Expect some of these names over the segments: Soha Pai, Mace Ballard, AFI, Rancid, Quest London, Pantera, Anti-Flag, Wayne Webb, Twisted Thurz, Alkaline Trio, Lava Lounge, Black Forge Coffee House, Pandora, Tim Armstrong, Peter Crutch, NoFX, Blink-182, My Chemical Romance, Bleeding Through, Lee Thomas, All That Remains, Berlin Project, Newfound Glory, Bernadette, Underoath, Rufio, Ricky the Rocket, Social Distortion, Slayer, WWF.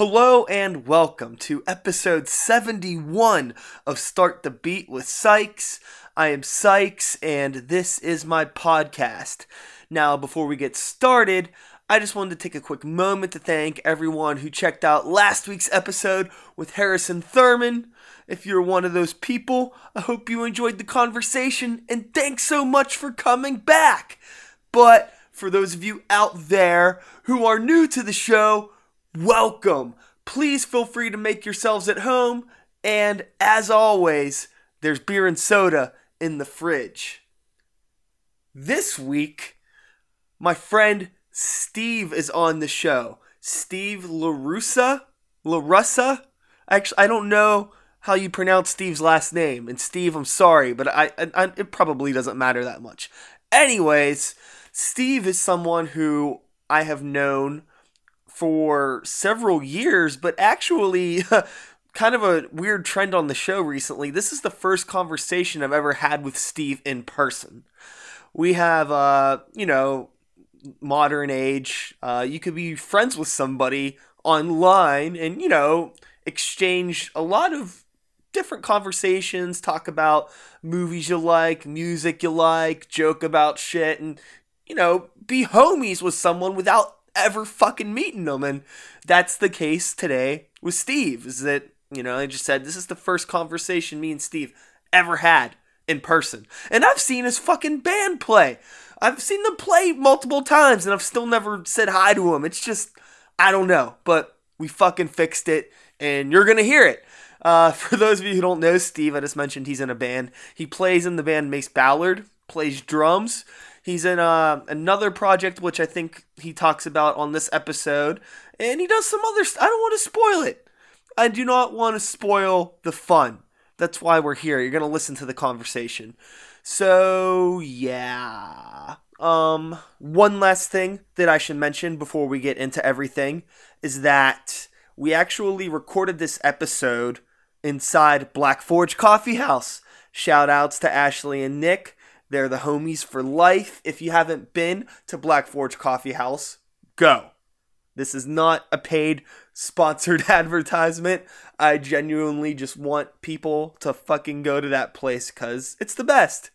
Hello and welcome to episode 71 of Start the Beat with Sykes. I am Sykes and this is my podcast. Now, before we get started, I just wanted to take a quick moment to thank everyone who checked out last week's episode with Harrison Thurman. If you're one of those people, I hope you enjoyed the conversation and thanks so much for coming back. But for those of you out there who are new to the show, welcome. Please feel free to make yourselves at home, and as always, there's beer and soda in the fridge. This week, my friend Steve is on the show. Steve Larusa? Larusa? Actually, I don't know how you pronounce Steve's last name, and Steve, I'm sorry, but I it probably doesn't matter that much. Anyways, Steve is someone who I have known for several years, but actually kind of a weird trend on the show recently. This is the first conversation I've ever had with Steve in person. We have, modern age. You could be friends with somebody online and, exchange a lot of different conversations, talk about movies you like, music you like, joke about shit, and, be homies with someone without ever fucking meeting them. And that's the case today with Steve, is that I just said this is the first conversation me and Steve ever had in person, and I've seen his fucking band play. I've seen them play multiple times and I've still never said hi to him. It's just, I don't know, but we fucking fixed it and you're gonna hear it. For those of you who don't know Steve, I just mentioned he's in a band. He plays in the band Mace Ballard, plays drums. He's in another project, which I think he talks about on this episode. And he does some other I don't want to spoil it. I do not want to spoil the fun. That's why we're here. You're going to listen to the conversation. So, yeah. One last thing that I should mention before we get into everything is that we actually recorded this episode inside Black Forge Coffee House. Shout outs to Ashley and Nick. They're the homies for life. If you haven't been to Black Forge Coffee House, go. This is not a paid, sponsored advertisement. I genuinely just want people to fucking go to that place because it's the best.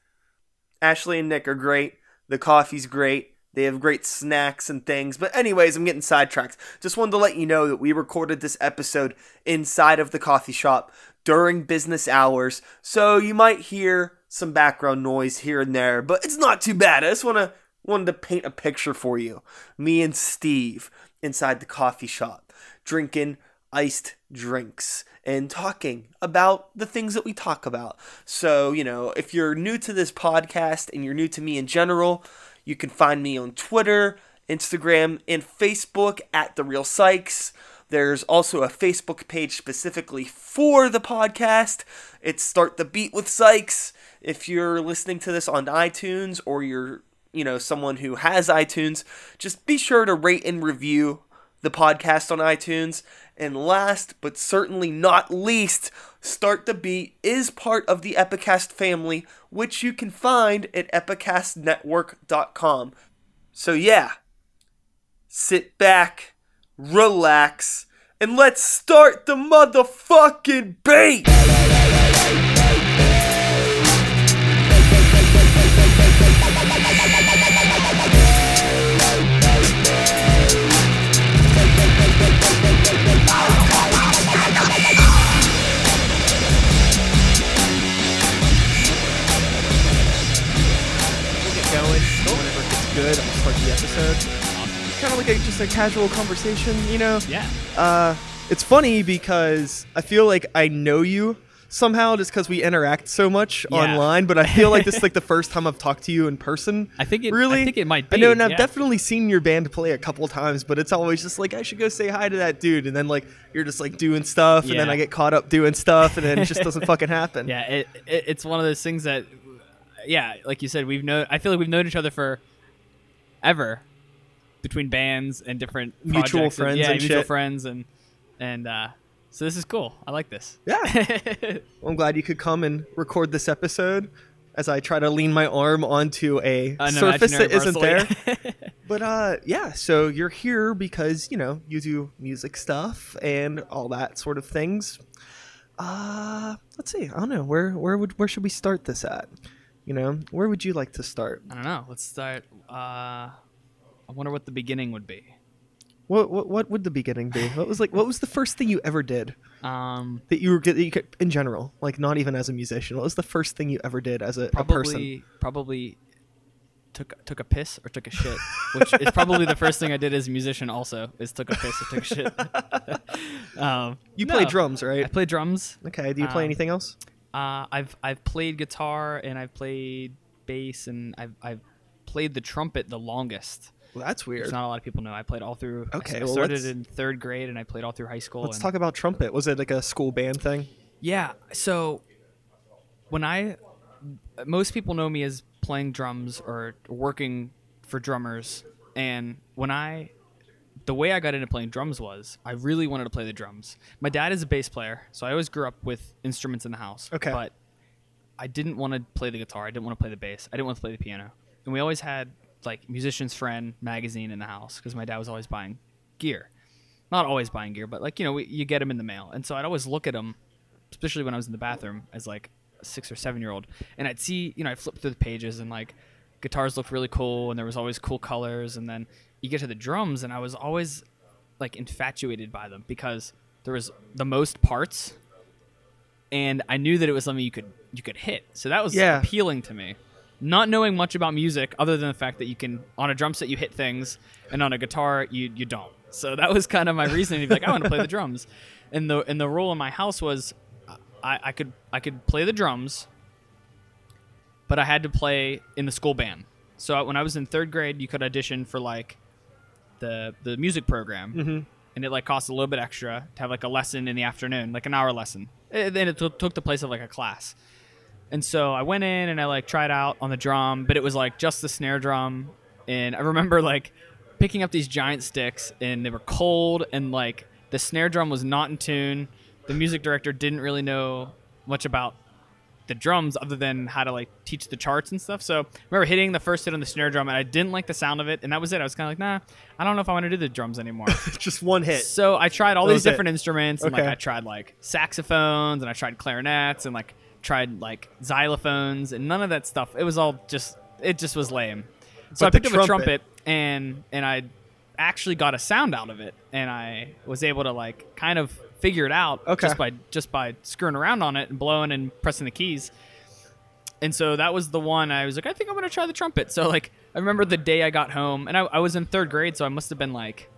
Ashley and Nick are great. The coffee's great. They have great snacks and things. But anyways, I'm getting sidetracked. Just wanted to let you know that we recorded this episode inside of the coffee shop during business hours. So you might hear some background noise here and there, but it's not too bad. I just wanted to paint a picture for you. Me and Steve inside the coffee shop, drinking iced drinks and talking about the things that we talk about. So, if you're new to this podcast and you're new to me in general, you can find me on Twitter, Instagram, and Facebook at The Real Sykes. There's also a Facebook page specifically for the podcast. It's Start the Beat with Sykes. If you're listening to this on iTunes or you're, someone who has iTunes, just be sure to rate and review the podcast on iTunes. And last but certainly not least, Start the Beat is part of the Epicast family, which you can find at epicastnetwork.com. So yeah, sit back, relax, and let's start the motherfucking beat! Good. I'll start the episode. Awesome. Kind of like just a casual conversation, Yeah. It's funny because I feel like I know you somehow just because we interact so much online, but I feel like this is like the first time I've talked to you in person. I think it might be. I know, and I've definitely seen your band play a couple times, but it's always just like, I should go say hi to that dude, and then like you're just like doing stuff, and then I get caught up doing stuff, and then it just doesn't fucking happen. Yeah, it's one of those things that, like you said, I feel like we've known each other for ever between bands and different mutual friends and mutual shit. So this is cool. I like this. Yeah. Well, I'm glad you could come and record this episode as I try to lean my arm onto a surface that isn't there. But yeah, so you're here because, you know, you do music stuff and all that sort of things. Let's see. I don't know. Where should we start this at? You know, where would you like to start? I don't know. Let's start. I wonder what the beginning would be. What would the beginning be? What was the first thing you ever did? That you could, in general, like not even as a musician. What was the first thing you ever did as a person? Probably took a piss or took a shit, which is probably the first thing I did as a musician. Also, is took a piss or took a shit. Play drums, right? I play drums. Okay. Do you play anything else? I've played guitar and I've played bass and I've played the trumpet the longest. Well, that's weird. Not a lot of people know. I played all through. Okay, I started in third grade and I played all through high school. Let's talk about trumpet. Was it like a school band thing? Yeah. So most people know me as playing drums or working for drummers. And the way I got into playing drums was I really wanted to play the drums. My dad is a bass player, so I always grew up with instruments in the house. Okay. But I didn't want to play the guitar. I didn't want to play the bass. I didn't want to play the piano. And we always had like Musician's Friend magazine in the house because my dad was always buying gear. Not always buying gear, but like, you know, you get them in the mail. And so I'd always look at them, especially when I was in the bathroom as like a 6 or 7 year old. And I'd see, you know, I flipped through the pages and like guitars looked really cool and there was always cool colors. And then you get to the drums and I was always like infatuated by them because there was the most parts and I knew that it was something you could hit. So that was appealing to me. Not knowing much about music other than the fact that you can, on a drum set, you hit things, and on a guitar, you don't. So that was kind of my reasoning. Like, I want to play the drums. And the rule in my house was I could play the drums, but I had to play in the school band. So when I was in third grade, you could audition for, like, the music program, mm-hmm. and it, like, cost a little bit extra to have, like, a lesson in the afternoon, like an hour lesson. And it took the place of, like, a class. And so I went in and I like tried out on the drum, but it was like just the snare drum. And I remember like picking up these giant sticks and they were cold and like the snare drum was not in tune. The music director didn't really know much about the drums other than how to like teach the charts and stuff. So I remember hitting the first hit on the snare drum and I didn't like the sound of it. And that was it. I was kind of like, nah, I don't know if I want to do the drums anymore. Just one hit. So I tried all these different instruments. And like I tried like saxophones and I tried clarinets and like tried like xylophones and none of that stuff. It was all just, it just was lame. So I picked up a trumpet and I actually got a sound out of it and I was able to like kind of figure it out just by screwing around on it and blowing and pressing the keys. And so that was the one I was like, I think I'm going to try the trumpet. So like, I remember the day I got home and I was in third grade. So I must've been like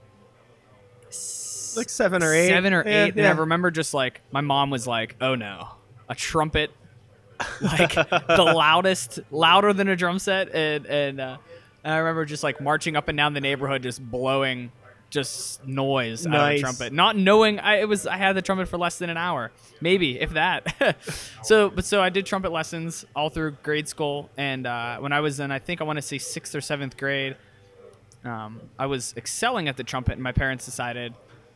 7 or 8. And I remember just like, my mom was like, oh no. A trumpet, like the louder than a drum set. And I remember just like marching up and down the neighborhood, just blowing just noise out of the trumpet, not knowing I had the trumpet for less than an hour, maybe if that. So I did trumpet lessons all through grade school. And, when I was in, I think I want to say 6th or 7th grade, I was excelling at the trumpet and my parents decided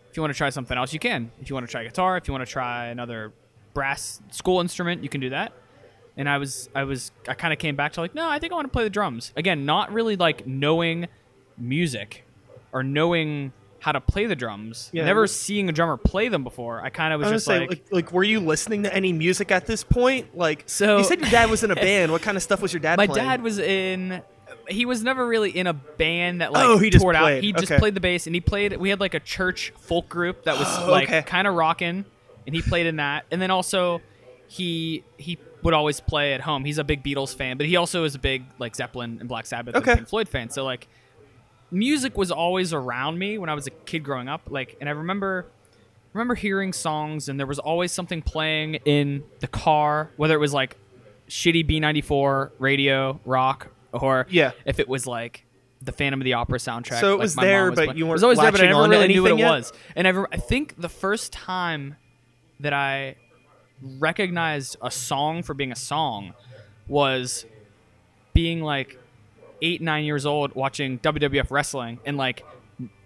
if you want to try something else, you can. If you want to try guitar, if you want to try another brass school instrument, you can do that. And I kind of came back to like, no, I think I want to play the drums again, not really like knowing music or knowing how to play the drums, never seeing a drummer play them before. I kind of was just like were you listening to any music at this point? Like, so you said your dad was in a band. What kind of stuff was your dad playing? My dad was he was never really in a band that like toured out. He just played the bass and we had like a church folk group that was kind of rocking. And he played in that. And then also he would always play at home. He's a big Beatles fan, but he also is a big like Zeppelin and Black Sabbath and Pink Floyd fan. So like music was always around me when I was a kid growing up. Like, and I remember hearing songs and there was always something playing in the car, whether it was like shitty B94 radio rock or if it was like the Phantom of the Opera soundtrack. So it was like, there, but you weren't. It was always there, but I never really knew what it was. And I think the first time that I recognized a song for being a song was being like 8, 9 years old watching WWF wrestling and like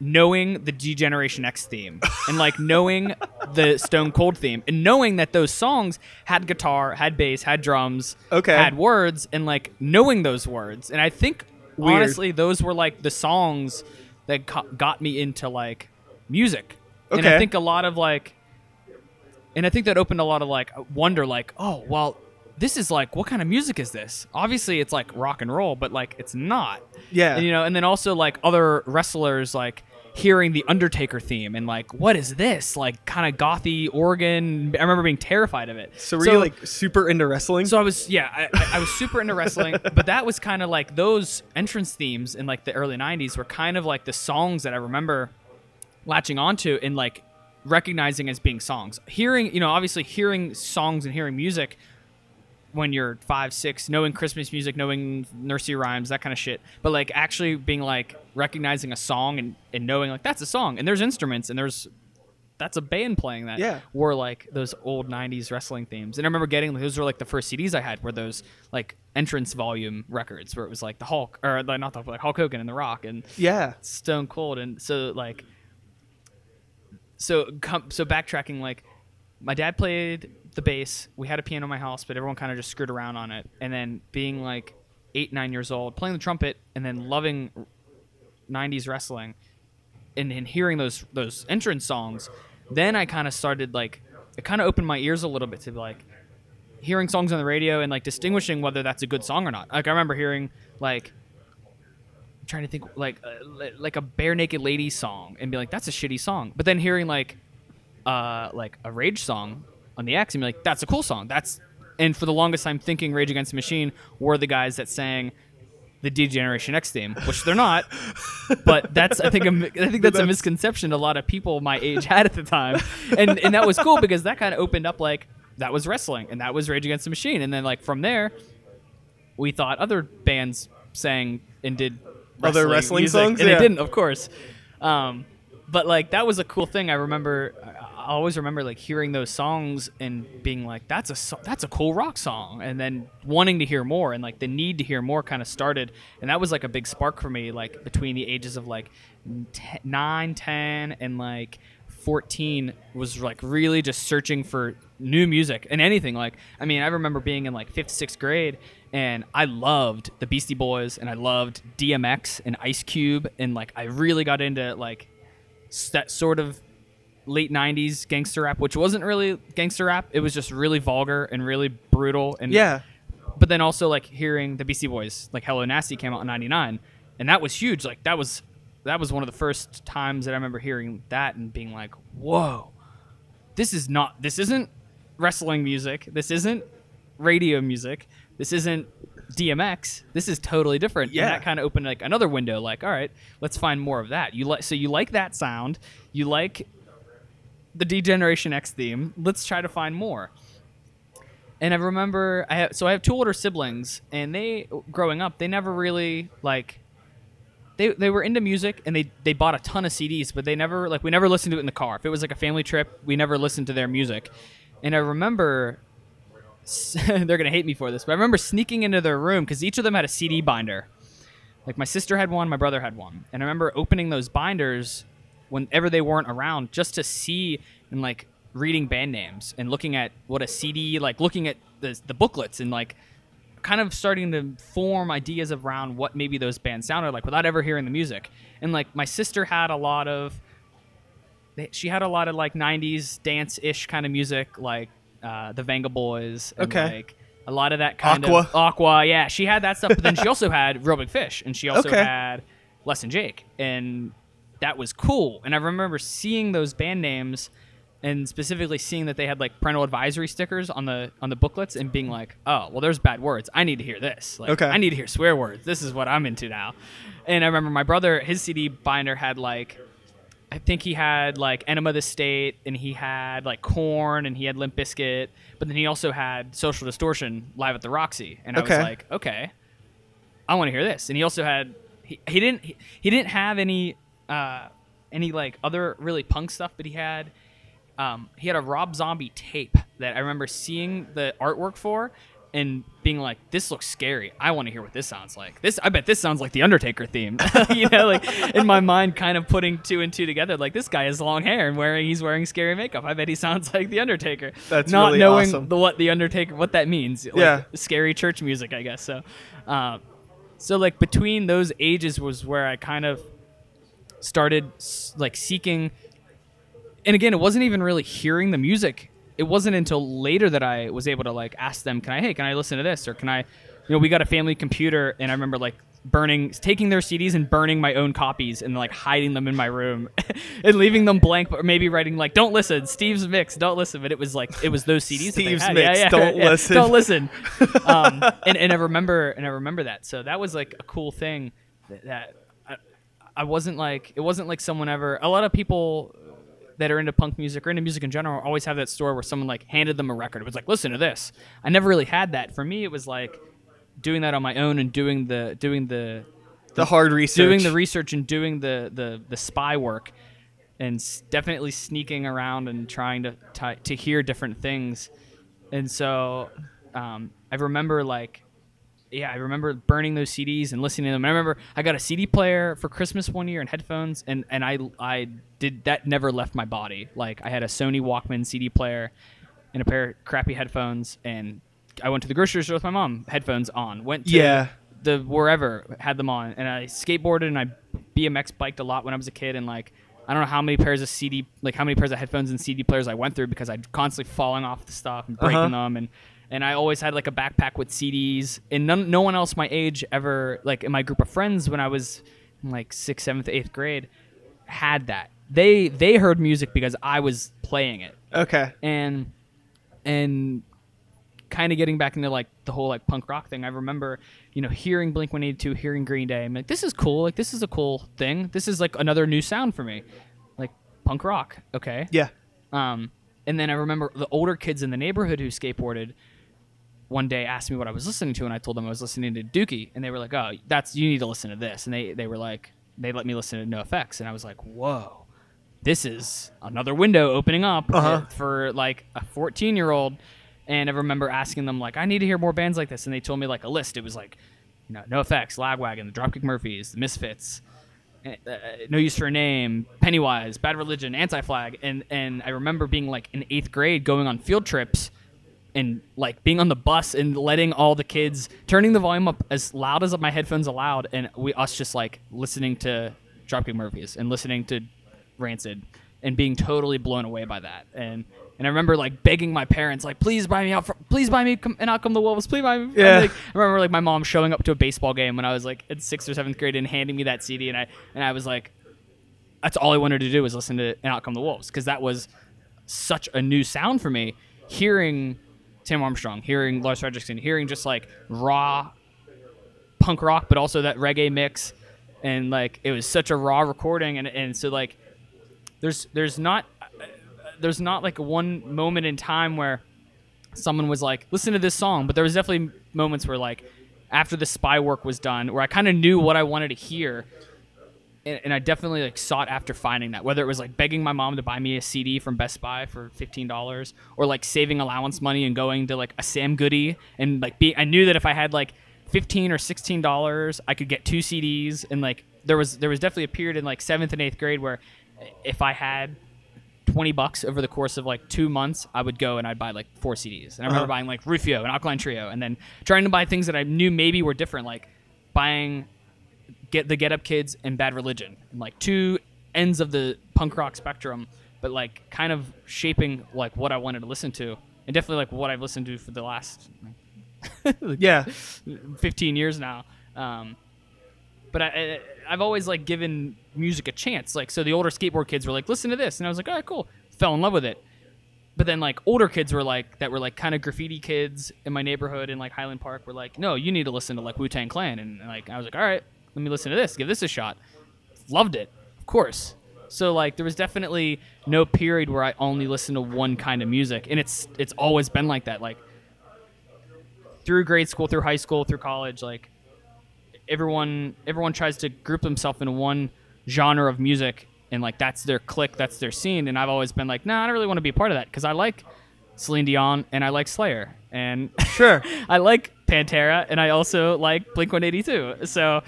knowing the G-Generation X theme and like knowing the Stone Cold theme and knowing that those songs had guitar, had bass, had drums, had words and like knowing those words. And I think Weird. Honestly, those were like the songs that got me into like music. Okay. And I think a lot of like, and I think that opened a lot of like wonder, like, oh, well, this is like, what kind of music is this? Obviously it's like rock and roll, but like, it's not. Yeah. And, you know, and then also like other wrestlers, like hearing the Undertaker theme and like, what is this? Like kind of gothy organ. I remember being terrified of it. So were you like super into wrestling? So I was, yeah, I was super into wrestling, but that was kind of like those entrance themes in like the early 90s were kind of like the songs that I remember latching onto and like recognizing as being songs. Hearing, you know, obviously hearing songs and hearing music when you're 5, 6, knowing Christmas music, knowing nursery rhymes, that kind of shit. But like actually being like recognizing a song and knowing like that's a song and there's instruments and there's, that's a band playing that. Yeah. Were like those old 90s wrestling themes. And I remember getting, those were like the first CDs I had were those like entrance volume records where it was like the Hulk, or not the Hulk, like Hulk Hogan and The Rock and yeah, Stone Cold. And so like, so backtracking, like my dad played the bass. We had a piano in my house, but everyone kind of just screwed around on it. And then being like 8, 9 years old, playing the trumpet, and then loving 90s wrestling, and hearing those entrance songs, then I kind of started like, it kind of opened my ears a little bit to like hearing songs on the radio and like distinguishing whether that's a good song or not. Like I remember hearing like, I'm trying to think, like a Bare Naked Lady song and be like, that's a shitty song. But then hearing like a Rage song on the X and be like, that's a cool song. That's, and for the longest time thinking Rage Against the Machine were the guys that sang the D-Generation X theme, which they're not, but that's, I think that's a misconception a lot of people my age had at the time. And that was cool because that kind of opened up, like that was wrestling and that was Rage Against the Machine. And then like from there, we thought other bands sang and did other wrestling songs. And yeah. It didn't, of course. But like, that was a cool thing. I always remember like hearing those songs and being like, that's a cool rock song. And then wanting to hear more and like the need to hear more kind of started. And that was like a big spark for me, like between the ages of like 9, 10 and like 14 was like really just searching for new music and anything. Like, I mean, I remember being in like 5th, 6th grade and I loved the Beastie Boys and I loved DMX and Ice Cube. And like, I really got into like that sort of late 90s gangster rap, which wasn't really gangster rap. It was just really vulgar and really brutal. And yeah, but then also like hearing the Beastie Boys, like Hello Nasty came out in 99 and that was huge. Like that was one of the first times that I remember hearing that and being like, whoa, this isn't wrestling music. This isn't radio music. This isn't DMX. This is totally different. Yeah. And that kind of opened like another window, like, all right, let's find more of that. So you like that sound, you like the D-Generation X theme. Let's try to find more. And I remember I have two older siblings, and they, growing up, they never really like, they were into music and they bought a ton of CDs, but they never, like, we never listened to it in the car. If it was like a family trip, we never listened to their music. And I remember, they're going to hate me for this, but I remember sneaking into their room because each of them had a CD binder. Like my sister had one, my brother had one. And I remember opening those binders whenever they weren't around, just to see and like reading band names and looking at what a CD, like looking at the booklets and like kind of starting to form ideas around what maybe those bands sounded like without ever hearing the music. And like my sister had a lot of like 90s dance-ish kind of music, like the Vanga Boys and okay, like a lot of that kind Aqua. Of Aqua. Yeah, she had that stuff, but then she also had Reel Big Fish and she also okay, had Less Than Jake, and that was cool. And I remember seeing those band names and specifically seeing that they had like parental advisory stickers on the booklets and being like, oh, well, there's bad words. I need to hear this. Like, okay, I need to hear swear words. This is what I'm into now. And I remember my brother, his CD binder had like, I think he had like Enema of the State and he had like Korn and he had Limp Bizkit, but then he also had Social Distortion live at the Roxy. And okay, I was like, okay, I want to hear this. And he also had, he didn't have any like other really punk stuff, but he had a Rob Zombie tape that I remember seeing the artwork for and being like, this looks scary. I want to hear what this sounds like. I bet this sounds like the Undertaker theme. You know, like in my mind kind of putting two and two together, like this guy has long hair and he's wearing scary makeup. I bet he sounds like the Undertaker. That's not really knowing awesome. What the Undertaker, what that means. Like, yeah, scary church music, I guess. So So like between those ages was where I kind of started like seeking. And again, it wasn't even really hearing the music. It wasn't until later that I was able to like ask them, can I listen to this? Or can I, we got a family computer, and I remember like taking their CDs and burning my own copies and like hiding them in my room and leaving them blank, but maybe writing like, don't listen, Steve's mix, don't listen. But it was like, it was those CDs. Steve's that they had. Mix, yeah, don't listen. Don't listen. And I remember that. So that was like a cool thing that I wasn't like, it wasn't like someone ever, a lot of people that are into punk music or into music in general always have that story where someone like handed them a record. It was like, listen to this. I never really had that. For me, it was like doing that on my own and doing the hard research, doing the research and doing the spy work, and definitely sneaking around and trying to hear different things. And so I remember burning those CDs and listening to them. I remember I got a CD player for Christmas one year and headphones, and I did that, never left my body. Like I had a Sony Walkman CD player and a pair of crappy headphones, and I went to the grocery store with my mom, headphones on. Went to the wherever, had them on, and I skateboarded and I BMX biked a lot when I was a kid, and like I don't know how many pairs of headphones and CD players I went through, because I'd constantly falling off the stuff and breaking them. And I always had like a backpack with CDs, and no one else my age ever, like in my group of friends when I was in like 6th, 7th, 8th grade, had that. They heard music because I was playing it. Okay. And kind of getting back into like the whole like punk rock thing, I remember, hearing Blink-182, hearing Green Day. I'm like, this is cool. Like, this is a cool thing. This is like another new sound for me. Like punk rock. Okay. Yeah. And then I remember the older kids in the neighborhood who skateboarded one day asked me what I was listening to, and I told them I was listening to Dookie, and they were like, oh, you need to listen to this. And they were like, they let me listen to NoFX, and I was like, whoa, this is another window opening up for like a 14-year-old. And I remember asking them like, I need to hear more bands like this, and they told me like a list. It was like, NoFX, Lagwagon, the Dropkick Murphys, the Misfits, No Use for a Name, Pennywise, Bad Religion, Anti-Flag, and I remember being like in 8th grade going on field trips and like being on the bus and letting all the kids, turning the volume up as loud as my headphones allowed, and us just like listening to Dropkick Murphys and listening to Rancid and being totally blown away by that. And I remember like begging my parents, like, please buy me out, please buy me, and Out Come the Wolves, please buy me. Yeah. Like, I remember like my mom showing up to a baseball game when I was like in 6th or 7th grade and handing me that CD, and I was like, that's all I wanted to do was listen to Out Come the Wolves, because that was such a new sound for me. Hearing Tim Armstrong, hearing Lars Frederiksen, hearing just like raw punk rock, but also that reggae mix, and like it was such a raw recording, and so like there's not like one moment in time where someone was like, listen to this song, but there was definitely moments where like after the spy work was done where I kind of knew what I wanted to hear, and I definitely like sought after finding that, whether it was like begging my mom to buy me a CD from Best Buy for $15, or like saving allowance money and going to like a Sam Goody and like I knew that if I had like $15 or $16 I could get 2 CDs, and like there was definitely a period in like 7th and 8th grade where if I had $20 over the course of like 2 months, I would go and I'd buy like 4 CDs. And I remember buying like Rufio and Alkaline Trio, and then trying to buy things that I knew maybe were different, like buying the Get Up Kids and Bad Religion, and like two ends of the punk rock spectrum, but like kind of shaping like what I wanted to listen to, and definitely like what I've listened to for the last 15 years now. But I've always like given music a chance. Like, so the older skateboard kids were like, listen to this. And I was like, all right, cool. Fell in love with it. But then like older kids were like kind of graffiti kids in my neighborhood in like Highland Park were like, no, you need to listen to like Wu-Tang Clan. And like, I was like, all right, let me listen to this. Give this a shot. Loved it. Of course. So like there was definitely no period where I only listened to one kind of music. And it's always been like that. Like through grade school, through high school, through college, like, everyone tries to group themselves into one genre of music, and like that's their clique, that's their scene, and I've always been like, nah, I don't really want to be a part of that, because I like Celine Dion and I like Slayer and sure I like Pantera and I also like Blink-182. So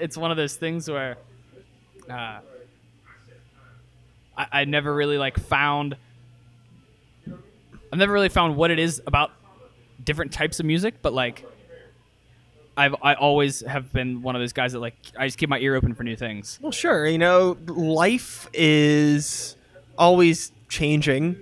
it's one of those things where I've never really found what it is about different types of music, but like I always have been one of those guys that, like, I just keep my ear open for new things. Well, sure. You know, life is always changing,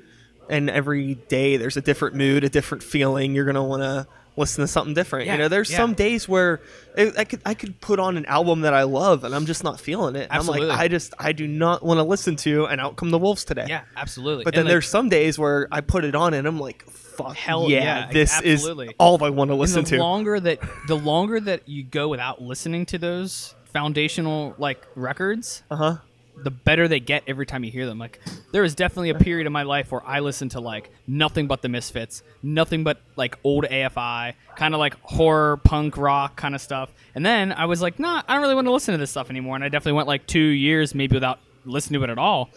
and every day there's a different mood, a different feeling. You're going to want to listen to something different. Yeah, you know, there's some days where I could put on an album that I love, and I'm just not feeling it. Absolutely. I'm like, I do not want to listen to an Out Come the Wolves today. Yeah, absolutely. But then, like, there's some days where I put it on, and I'm like, fuck, hell yeah, this absolutely. Is all I want to listen to. The longer that you go without listening to those foundational, like, records, the better they get every time you hear them. Like, there was definitely a period in my life where I listened to, like, nothing but the Misfits, nothing but, like, old AFI, kind of like horror, punk rock kind of stuff. And then I was like, nah, I don't really want to listen to this stuff anymore. And I definitely went, like, 2 years maybe without listening to it at all.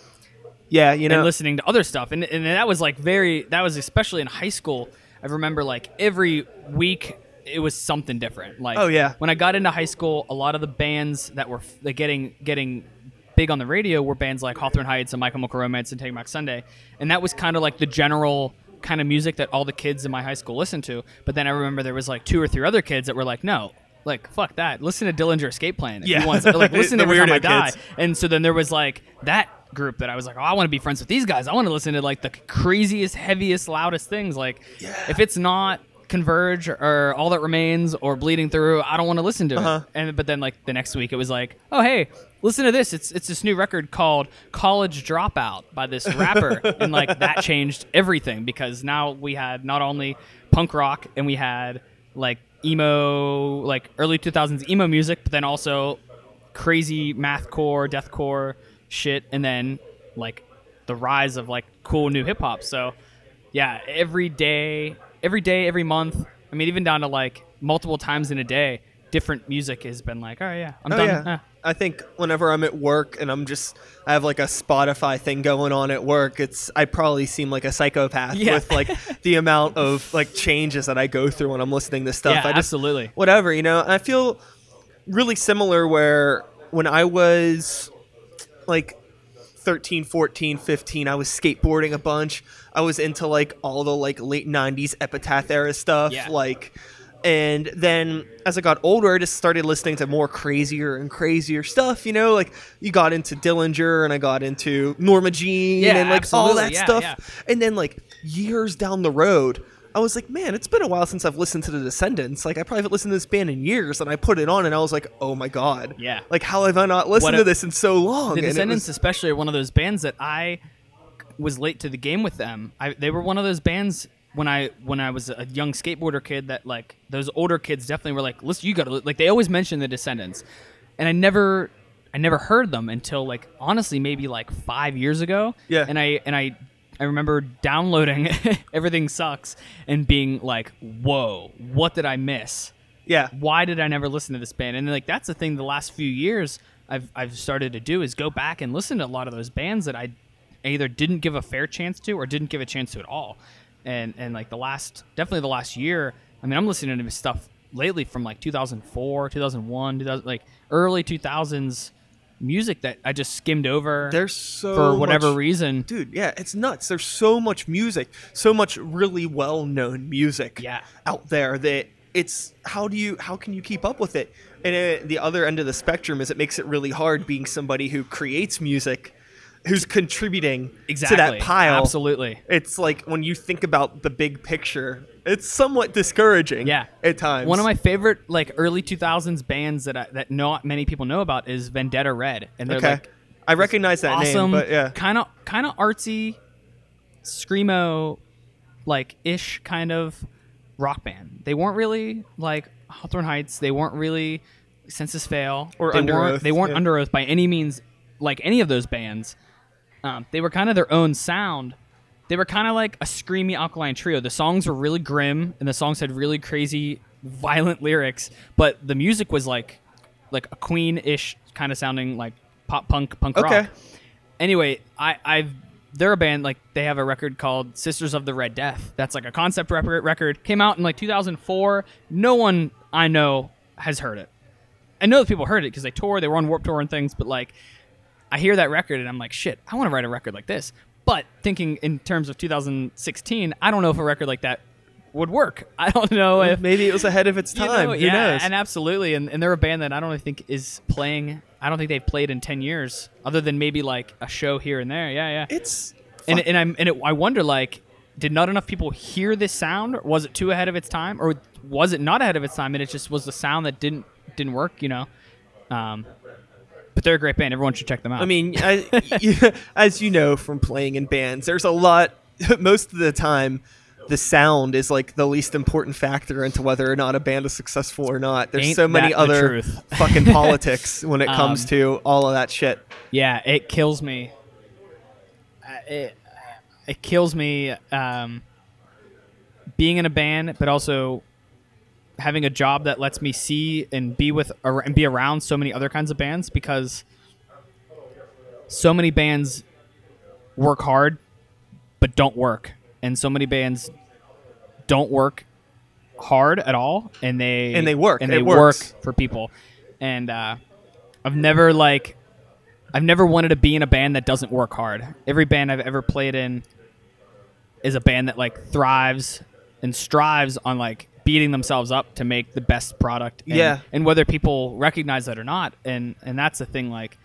Yeah, you know. And listening to other stuff. And that was, like, that was especially in high school. I remember, like, every week it was something different. Like, oh, yeah. When I got into high school, a lot of the bands that were like, getting big on the radio were bands like Hawthorne Heights and My Chemical Romance and Take Back Sunday. And that was kind of like the general kind of music that all the kids in my high school listened to. But then I remember there was like 2 or 3 other kids that were like, no, like, fuck that. Listen to Dillinger Escape Plan. If you want to, like, listen to Every Time I Die. Kids. And so then there was like that group that I was like, oh, I want to be friends with these guys. I want to listen to like the craziest, heaviest, loudest things. Like if it's not Converge or All That Remains or Bleeding Through, I don't want to listen to it. But then like the next week it was like, oh, hey, listen to this. It's this new record called College Dropout by this rapper. And like that changed everything, because now we had not only punk rock and we had like emo, like early 2000s emo music, but then also crazy mathcore, deathcore shit. And then like the rise of like cool new hip hop. So yeah, every day, every month, I mean, even down to like multiple times in a day, different music has been like, I'm done. Yeah. I think whenever I'm at work and I have like a Spotify thing going on at work, I probably seem like a psychopath with like the amount of like changes that I go through when I'm listening to stuff. Yeah, absolutely. Whatever, you know, and I feel really similar where when I was like 13, 14, 15, I was skateboarding a bunch. I was into like all the like late 90s Epitaph era stuff. Yeah. Like, and then as I got older, I just started listening to more crazier and crazier stuff, you know, like you got into Dillinger and I got into Norma Jean and like all that stuff. Yeah. And then like years down the road, I was like, man, it's been a while since I've listened to The Descendants. Like, I probably haven't listened to this band in years, and I put it on, and I was like, oh, my God. Yeah. Like, how have I not listened to this in so long? The Descendants especially are one of those bands that I was late to the game with them. They were one of those bands when I was a young skateboarder kid that, like, those older kids definitely were like, listen, you got to, like, they always mention The Descendants. And I never heard them until, like, honestly, maybe, like, 5 years ago. Yeah. And I remember downloading Everything Sucks and being like, whoa, what did I miss? Yeah. Why did I never listen to this band? And like that's the thing the last few years I've started to do is go back and listen to a lot of those bands that I either didn't give a fair chance to or didn't give a chance to at all. And like the last year, I mean, I'm listening to stuff lately from like 2004, 2001, like early 2000s. Music that I just skimmed over. There's so for whatever much, reason, dude. Yeah, it's nuts. There's so much music, so much really well-known music out there that it's how can you keep up with it? And the other end of the spectrum is it makes it really hard being somebody who creates music, who's contributing to that pile. Absolutely, it's like when you think about the big picture, it's somewhat discouraging. Yeah. At times. One of my favorite like early 2000s bands that not many people know about is Vendetta Red, and they're like I recognize that awesome, name, but yeah, kind of artsy, screamo, like ish kind of rock band. They weren't really like Hawthorne Heights. They weren't really Census Fail or Underoath. They weren't Underoath by any means, like any of those bands. They were kind of their own sound. They were kind of like a screamy Alkaline Trio. The songs were really grim, and the songs had really crazy, violent lyrics. But the music was like a Queen-ish kind of sounding, like pop punk rock. Anyway, they're a band, like they have a record called Sisters of the Red Death. That's like a concept record. Came out in like 2004. No one I know has heard it. I know that people heard it because they were on Warped Tour and things. But like, I hear that record and I'm like, shit, I want to write a record like this. But thinking in terms of 2016, I don't know if a record like that would work. I don't know if... Maybe it was ahead of its time. Who knows? And absolutely. And they're a band that I don't think is playing... I don't think they've played in 10 years, other than maybe like a show here and there. Yeah, yeah. It's... I wonder, like, did not enough people hear this sound? Or was it too ahead of its time? Or was it not ahead of its time, and it just was the sound that didn't work, you know? But they're a great band. Everyone should check them out. I mean, as you know from playing in bands, there's a lot... Most of the time, the sound is like the least important factor into whether or not a band is successful or not. There's so many other fucking politics when it comes to all of that shit. Yeah, it kills me. It kills me being in a band, but also having a job that lets me see and be around so many other kinds of bands, because so many bands work hard but don't work, and so many bands don't work hard at all, and they work for people. And I've never wanted to be in a band that doesn't work hard. Every band I've ever played in is a band that like thrives and strives on like beating themselves up to make the best product, and whether people recognize that or not. And that's the thing, like,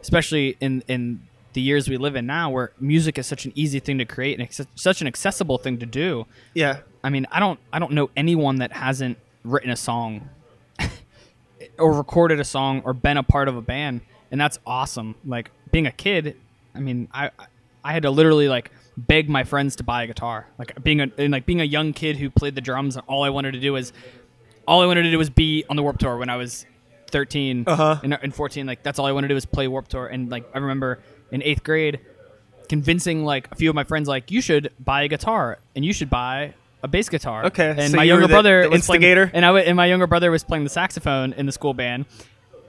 especially in the years we live in now, where music is such an easy thing to create and such an accessible thing to do. Yeah. I mean, I don't know anyone that hasn't written a song or recorded a song or been a part of a band. And that's awesome. Like, being a kid, I mean, I had to literally like beg my friends to buy a guitar. Like being a young kid who played the drums, and all I wanted to do was be on the Warped Tour when I was 13 and 14. Like, that's all I wanted to do was play Warped Tour. And like, I remember in 8th grade convincing like a few of my friends, like, you should buy a guitar and you should buy a bass guitar. Okay. And so my younger brother was instigator. My younger brother was playing the saxophone in the school band,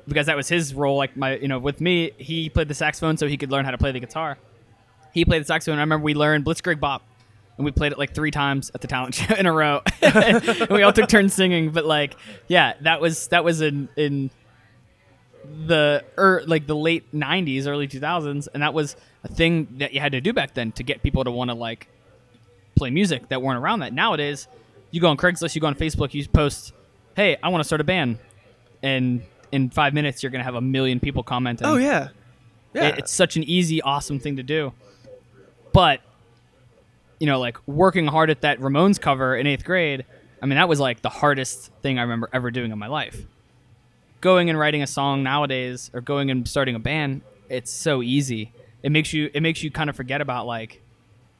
because that was his role. Like, my, you know, with me, he played the saxophone so he could learn how to play the guitar. He played the saxophone. I remember we learned Blitzkrieg Bop, and we played it like 3 times at the talent show in a row. And we all took turns singing. But like, yeah, that was in the like the late 90s, early 2000s, and that was a thing that you had to do back then to get people to want to like play music that weren't around. That nowadays, you go on Craigslist, you go on Facebook, you post, "Hey, I want to start a band," and in 5 minutes, you're going to have a million people commenting. Oh, yeah. Yeah. It's such an easy, awesome thing to do. But, you know, like working hard at that Ramones cover in 8th grade, I mean, that was like the hardest thing I remember ever doing in my life. Going and writing a song nowadays, or going and starting a band, it's so easy. It makes you kind of forget about like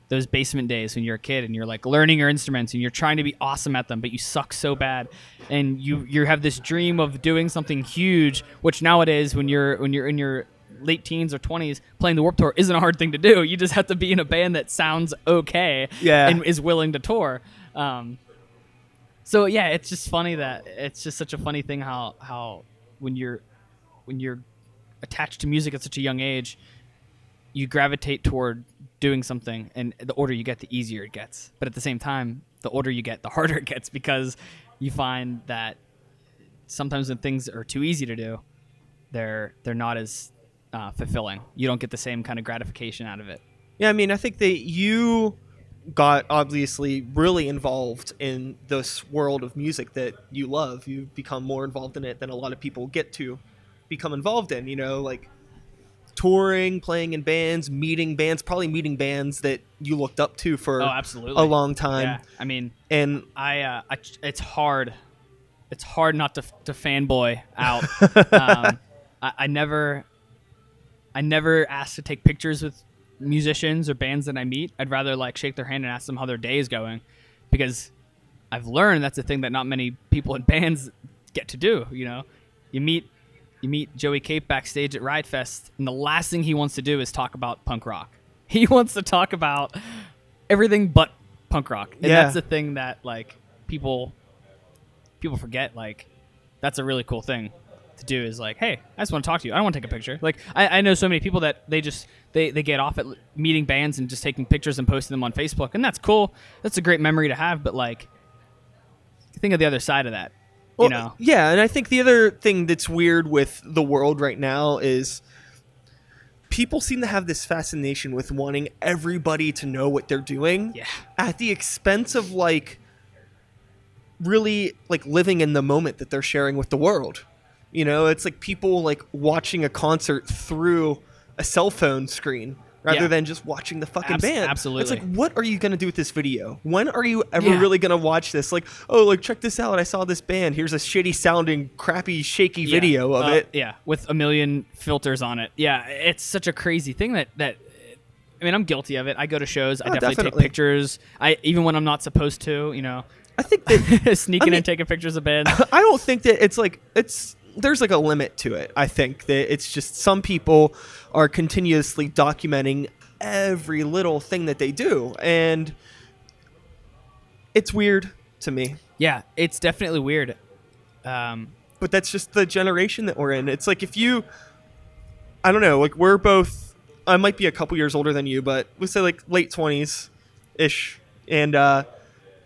those basement days when you're a kid and you're like learning your instruments and you're trying to be awesome at them, but you suck so bad. And you have this dream of doing something huge, which nowadays when you're in your late teens or 20s, playing the Warped Tour isn't a hard thing to do. You just have to be in a band that sounds okay and is willing to tour. So yeah, it's just funny that it's just such a funny thing how when you're attached to music at such a young age, you gravitate toward doing something, and the older you get, the easier it gets. But at the same time, the older you get, the harder it gets, because you find that sometimes when things are too easy to do, they're not as fulfilling. You don't get the same kind of gratification out of it. Yeah, I mean, I think that you got obviously really involved in this world of music that you love. You've become more involved in it than a lot of people get to become involved in, you know, like touring, playing in bands, meeting bands that you looked up to for a long time. Yeah. I mean, and I it's hard not to fanboy out. I never ask to take pictures with musicians or bands that I meet. I'd rather like shake their hand and ask them how their day is going, because I've learned that's a thing that not many people in bands get to do. You know, you meet Joey Cape backstage at Riot Fest, and the last thing he wants to do is talk about punk rock. He wants to talk about everything but punk rock. And that's the thing that like people forget. Like, that's a really cool thing to do, is like, hey, I just want to talk to you. I don't want to take a picture. Like, I know so many people that they get off at meeting bands and just taking pictures and posting them on Facebook. And that's cool. That's a great memory to have. But like, think of the other side of that. Well, you know. Yeah, and I think the other thing that's weird with the world right now is people seem to have this fascination with wanting everybody to know what they're doing at the expense of like really like living in the moment that they're sharing with the world. You know, it's like people like watching a concert through a cell phone screen rather than just watching the fucking band. Absolutely. It's like, what are you going to do with this video? When are you ever really going to watch this? Like, oh, like check this out. I saw this band. Here's a shitty sounding, crappy, shaky video of it. Yeah. With a million filters on it. Yeah. It's such a crazy thing that I mean, I'm guilty of it. I go to shows. I definitely take pictures. Even when I'm not supposed to, you know, I think that and taking pictures of bands. I don't think that it's like, there's like a limit to it. I think that it's just some people are continuously documenting every little thing that they do. And it's weird to me. Yeah, it's definitely weird. But that's just the generation that we're in. It's like if you, I don't know, like we're both, I might be a couple years older than you, but we'll say like late 20s ish. And, I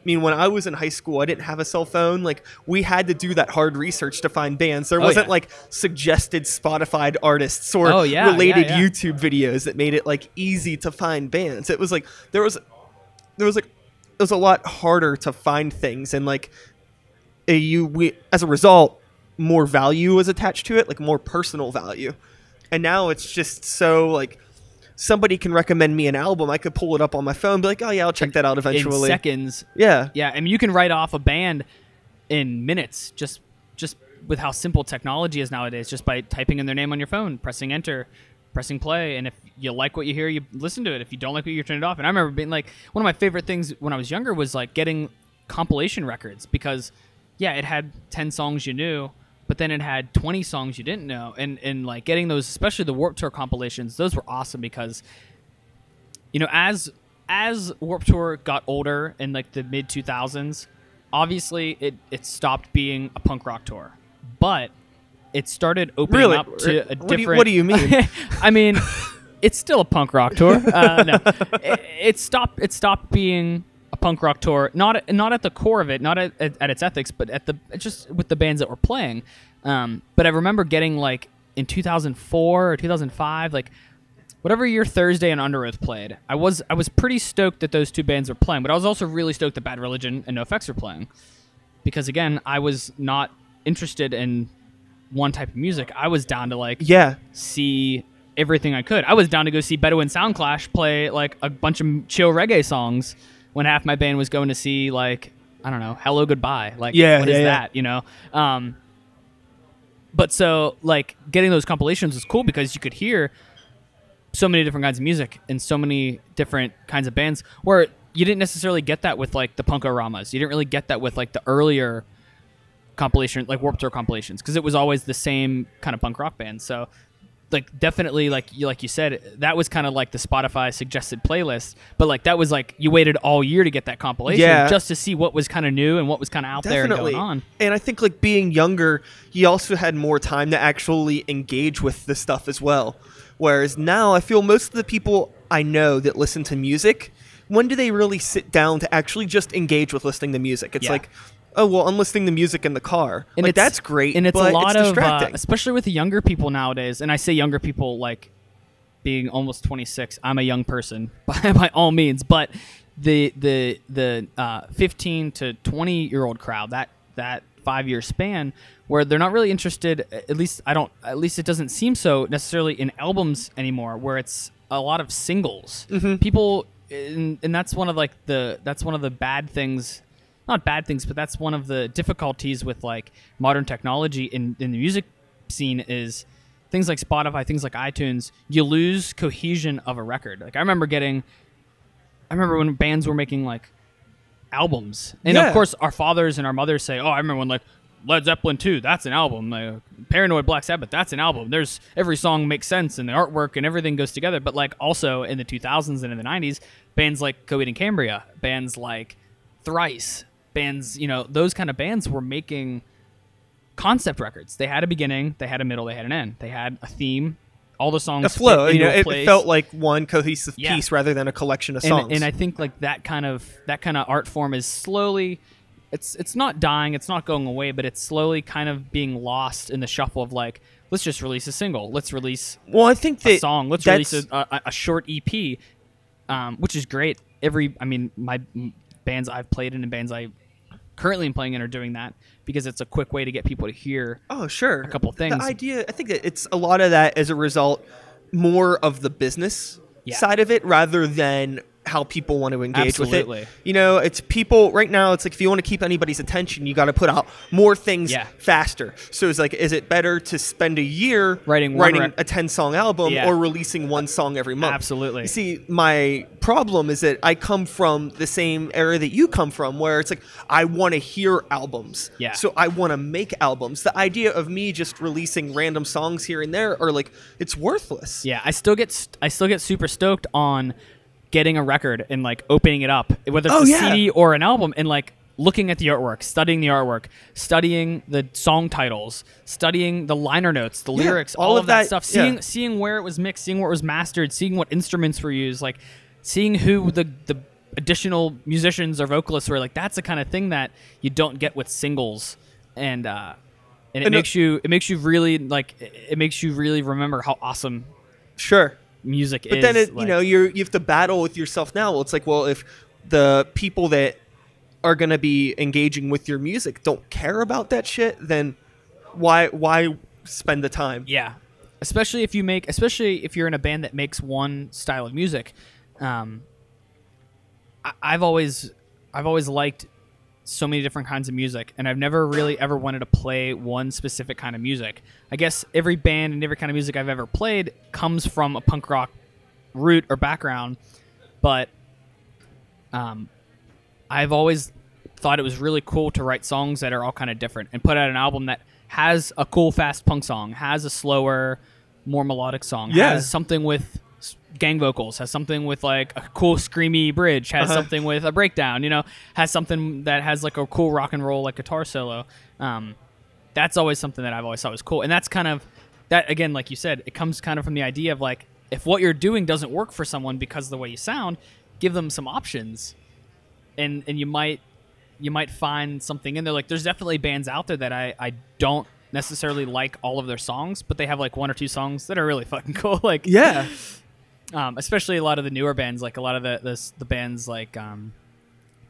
mean, when I was in high school, I didn't have a cell phone. Like, we had to do that hard research to find bands. There wasn't, like, suggested Spotify artists or related YouTube videos that made it, like, easy to find bands. It was, like, it was a lot harder to find things. And, like, as a result, more value was attached to it, like, more personal value. And now it's just so, like... Somebody can recommend me an album. I could pull it up on my phone, be like, oh, yeah, I'll check that out eventually. In seconds. Yeah. Yeah, I mean, you can write off a band in minutes just with how simple technology is nowadays, just by typing in their name on your phone, pressing enter, pressing play, and if you like what you hear, you listen to it. If you don't like what you turn it off. And I remember being like, one of my favorite things when I was younger was like getting compilation records because, yeah, it had 10 songs you knew, but then it had 20 songs you didn't know. And like getting those, especially the Warped Tour compilations, those were awesome because, you know, as Warped Tour got older in like the mid 2000s, obviously it stopped being a punk rock tour, but it started opening up to a different... What do you mean? I mean, it's still a punk rock tour. No, it stopped being a punk rock tour, not at the core of it, not at its ethics, but at the just with the bands that were playing. But I remember getting like in 2004 or 2005, like whatever year Thursday and Underoath played, I was pretty stoked that those two bands were playing, but I was also really stoked that Bad Religion and NoFX were playing, because again, I was not interested in one type of music. I was down to like see everything I could. I was down to go see Bedouin Soundclash play like a bunch of chill reggae songs when half my band was going to see, like, I don't know, Hello Goodbye. Like, what is that, you know? But so, like, getting those compilations was cool because you could hear so many different kinds of music and so many different kinds of bands, where you didn't necessarily get that with, like, the Punkoramas. You didn't really get that with, like, the earlier compilation, like, Warped Tour compilations, because it was always the same kind of punk rock band. So, like, definitely, like you said, that was kind of like the Spotify suggested playlist, but like that was like you waited all year to get that compilation just to see what was kind of new and what was kind of out there and going on. And I think like being younger, you also had more time to actually engage with the stuff as well. Whereas now I feel most of the people I know that listen to music, when do they really sit down to actually just engage with listening to music? It's like, oh, well, I'm listening to music in the car. And like, that's great, and it's but a lot it's distracting. Of, especially with the younger people nowadays, and I say younger people like being almost 26, I'm a young person by all means, but the 15 to 20-year-old crowd, that 5-year span, where they're not really interested, at least it doesn't seem so necessarily in albums anymore, where it's a lot of singles. Mm-hmm. People, and that's one of the bad things. Not bad things, but that's one of the difficulties with like modern technology in the music scene, is things like Spotify, things like iTunes, you lose cohesion of a record. Like I remember when bands were making like albums, and of course our fathers and our mothers say, oh, I remember when like Led Zeppelin 2, that's an album, like Paranoid Black Sabbath, that's an album, there's every song makes sense and the artwork and everything goes together. But like also in the 2000s and in the 90s, bands like Coheed and Cambria, bands like Thrice, bands, you know, those kind of bands were making concept records. They had a beginning, they had a middle, they had an end, they had a theme, all the songs, a flow, you know, it felt like one cohesive piece rather than a collection of songs. And I think like that kind of art form is slowly, it's not dying, it's not going away, but it's slowly kind of being lost in the shuffle of like, let's just release a single, let's release a song, let's release a short EP, which is great. Bands I've played in and bands I currently playing in are doing that because it's a quick way to get people to hear a couple things. The idea, I think that it's a lot of that as a result more of the business side of it rather than how people want to engage with it. You know, it's people right now. It's like if you want to keep anybody's attention, you got to put out more things faster. So it's like, is it better to spend a year writing a 10-song album or releasing one song every month? Absolutely. You see, my problem is that I come from the same era that you come from, where it's like I want to hear albums. Yeah. So I want to make albums. The idea of me just releasing random songs here and there, or like, it's worthless. Yeah, I still get super stoked on getting a record and like opening it up, whether it's a CD or an album, and like looking at the artwork, studying the artwork, studying the song titles, studying the liner notes, the lyrics, all of that stuff, seeing where it was mixed, seeing where it was mastered, seeing what instruments were used, like seeing who the additional musicians or vocalists were. Like that's the kind of thing that you don't get with singles, and it makes you really remember how awesome music is. But then it, like, you know, you have to battle with yourself now. Well, it's like, well, if the people that are going to be engaging with your music don't care about that shit, then why spend the time? Yeah, especially if you're in a band that makes one style of music. I've always liked so many different kinds of music, and I've never really ever wanted to play one specific kind of music. I guess every band and every kind of music I've ever played comes from a punk rock root or background, but I've always thought it was really cool to write songs that are all kind of different and put out an album that has a cool fast punk song, has a slower, more melodic song, has something with gang vocals, has something with like a cool screamy bridge, has something with a breakdown, you know, has something that has like a cool rock and roll like guitar solo. That's always something that I've always thought was cool, and that's kind of that, again, like you said, it comes kind of from the idea of like, if what you're doing doesn't work for someone because of the way you sound, give them some options, and you might find something in there. Like there's definitely bands out there that I don't necessarily like all of their songs, but they have like one or two songs that are really fucking cool. Like especially a lot of the newer bands, like a lot of the bands like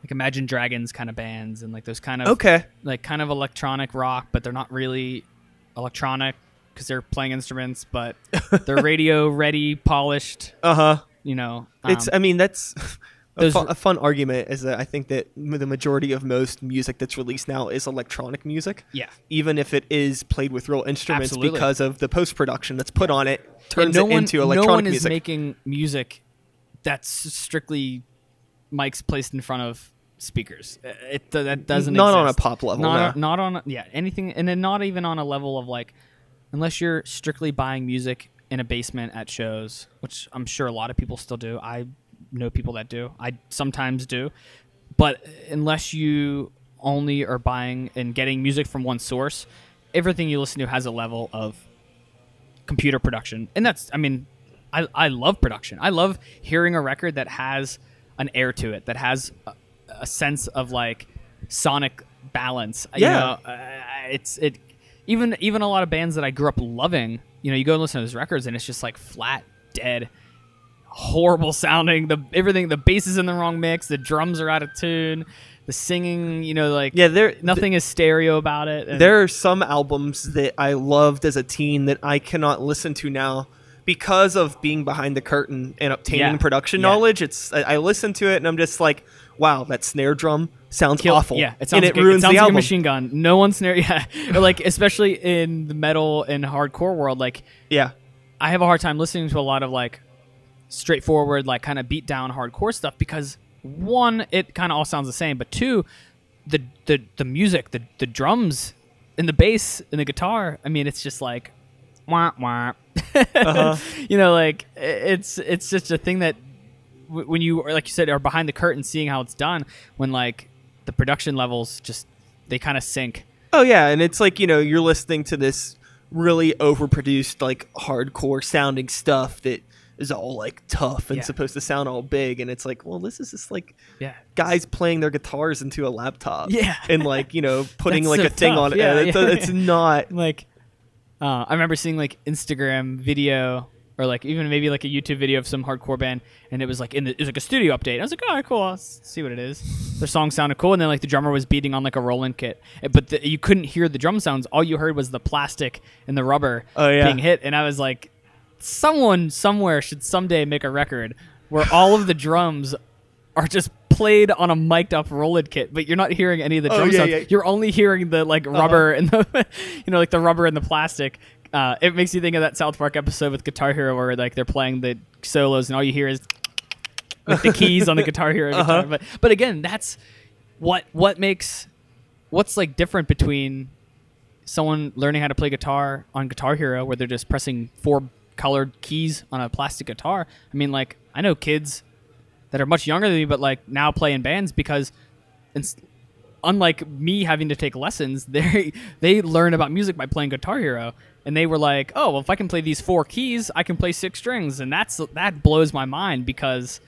Imagine Dragons kind of bands, and like those kind of like kind of electronic rock, but they're not really electronic because they're playing instruments, but they're radio ready, polished. You know, it's. I mean, that's a fun argument. Is that I think that the majority of most music that's released now is electronic music. Yeah. Even if it is played with real instruments, because of the post production that's put on it. Turns it into electronic music. No one is making music that's strictly mics placed in front of speakers. That doesn't exist. Not on a pop level. Not on anything, and then not even on a level of like, unless you're strictly buying music in a basement at shows, which I'm sure a lot of people still do. I know people that do. I sometimes do, but unless you only are buying and getting music from one source, everything you listen to has a level of computer production. And that's, I mean, I love production. I love hearing a record that has an air to it, that has a sense of like sonic balance. You know, even a lot of bands that I grew up loving, you know, you go and listen to those records and it's just like flat, dead, horrible sounding. The bass is in the wrong mix, the drums are out of tune, the singing, you know, like nothing is stereo about it. And there are some albums that I loved as a teen that I cannot listen to now because of being behind the curtain and obtaining production knowledge. It's I listen to it and I'm just like, wow, that snare drum sounds awful. Yeah, it sounds, and it ruins the album. Like a machine gun. No one snare. Yeah, or like especially in the metal and hardcore world. Like I have a hard time listening to a lot of like straightforward, like kind of beat down hardcore stuff because, one, it kind of all sounds the same, but two, the music, the drums and the bass and the guitar, I mean, it's just like wah wah. You know, like it's just a thing that when you, or like you said, are behind the curtain seeing how it's done, when like the production levels just, they kind of sink. Oh yeah, and it's like, you know, you're listening to this really overproduced like hardcore sounding stuff that is all like tough and supposed to sound all big, and it's like, well, this is just like guys playing their guitars into a laptop and like, you know, putting like so a thing on it. It's not like I remember seeing like Instagram video or like even maybe like a YouTube video of some hardcore band, and it was like it was like a studio update. I was like, all right, cool, I'll see what it is. Their song sounded cool, and then like the drummer was beating on like a Roland kit, but you couldn't hear the drum sounds. All you heard was the plastic and the rubber being hit, and I was like, someone somewhere should someday make a record where all of the drums are just played on a mic'd up Roland kit, but you're not hearing any of the drum sounds. Yeah. You're only hearing the like rubber and the like the rubber and the plastic. It makes you think of that South Park episode with Guitar Hero where like they're playing the solos and all you hear is like the keys on the Guitar Hero guitar. But again, that's what's like different between someone learning how to play guitar on Guitar Hero where they're just pressing 4 colored keys on a plastic guitar. I mean, like, I know kids that are much younger than me, but like now play in bands because unlike me having to take lessons, they learn about music by playing Guitar Hero. And they were like, oh, well, if I can play these 4 keys, I can play 6 strings. And that blows my mind because, I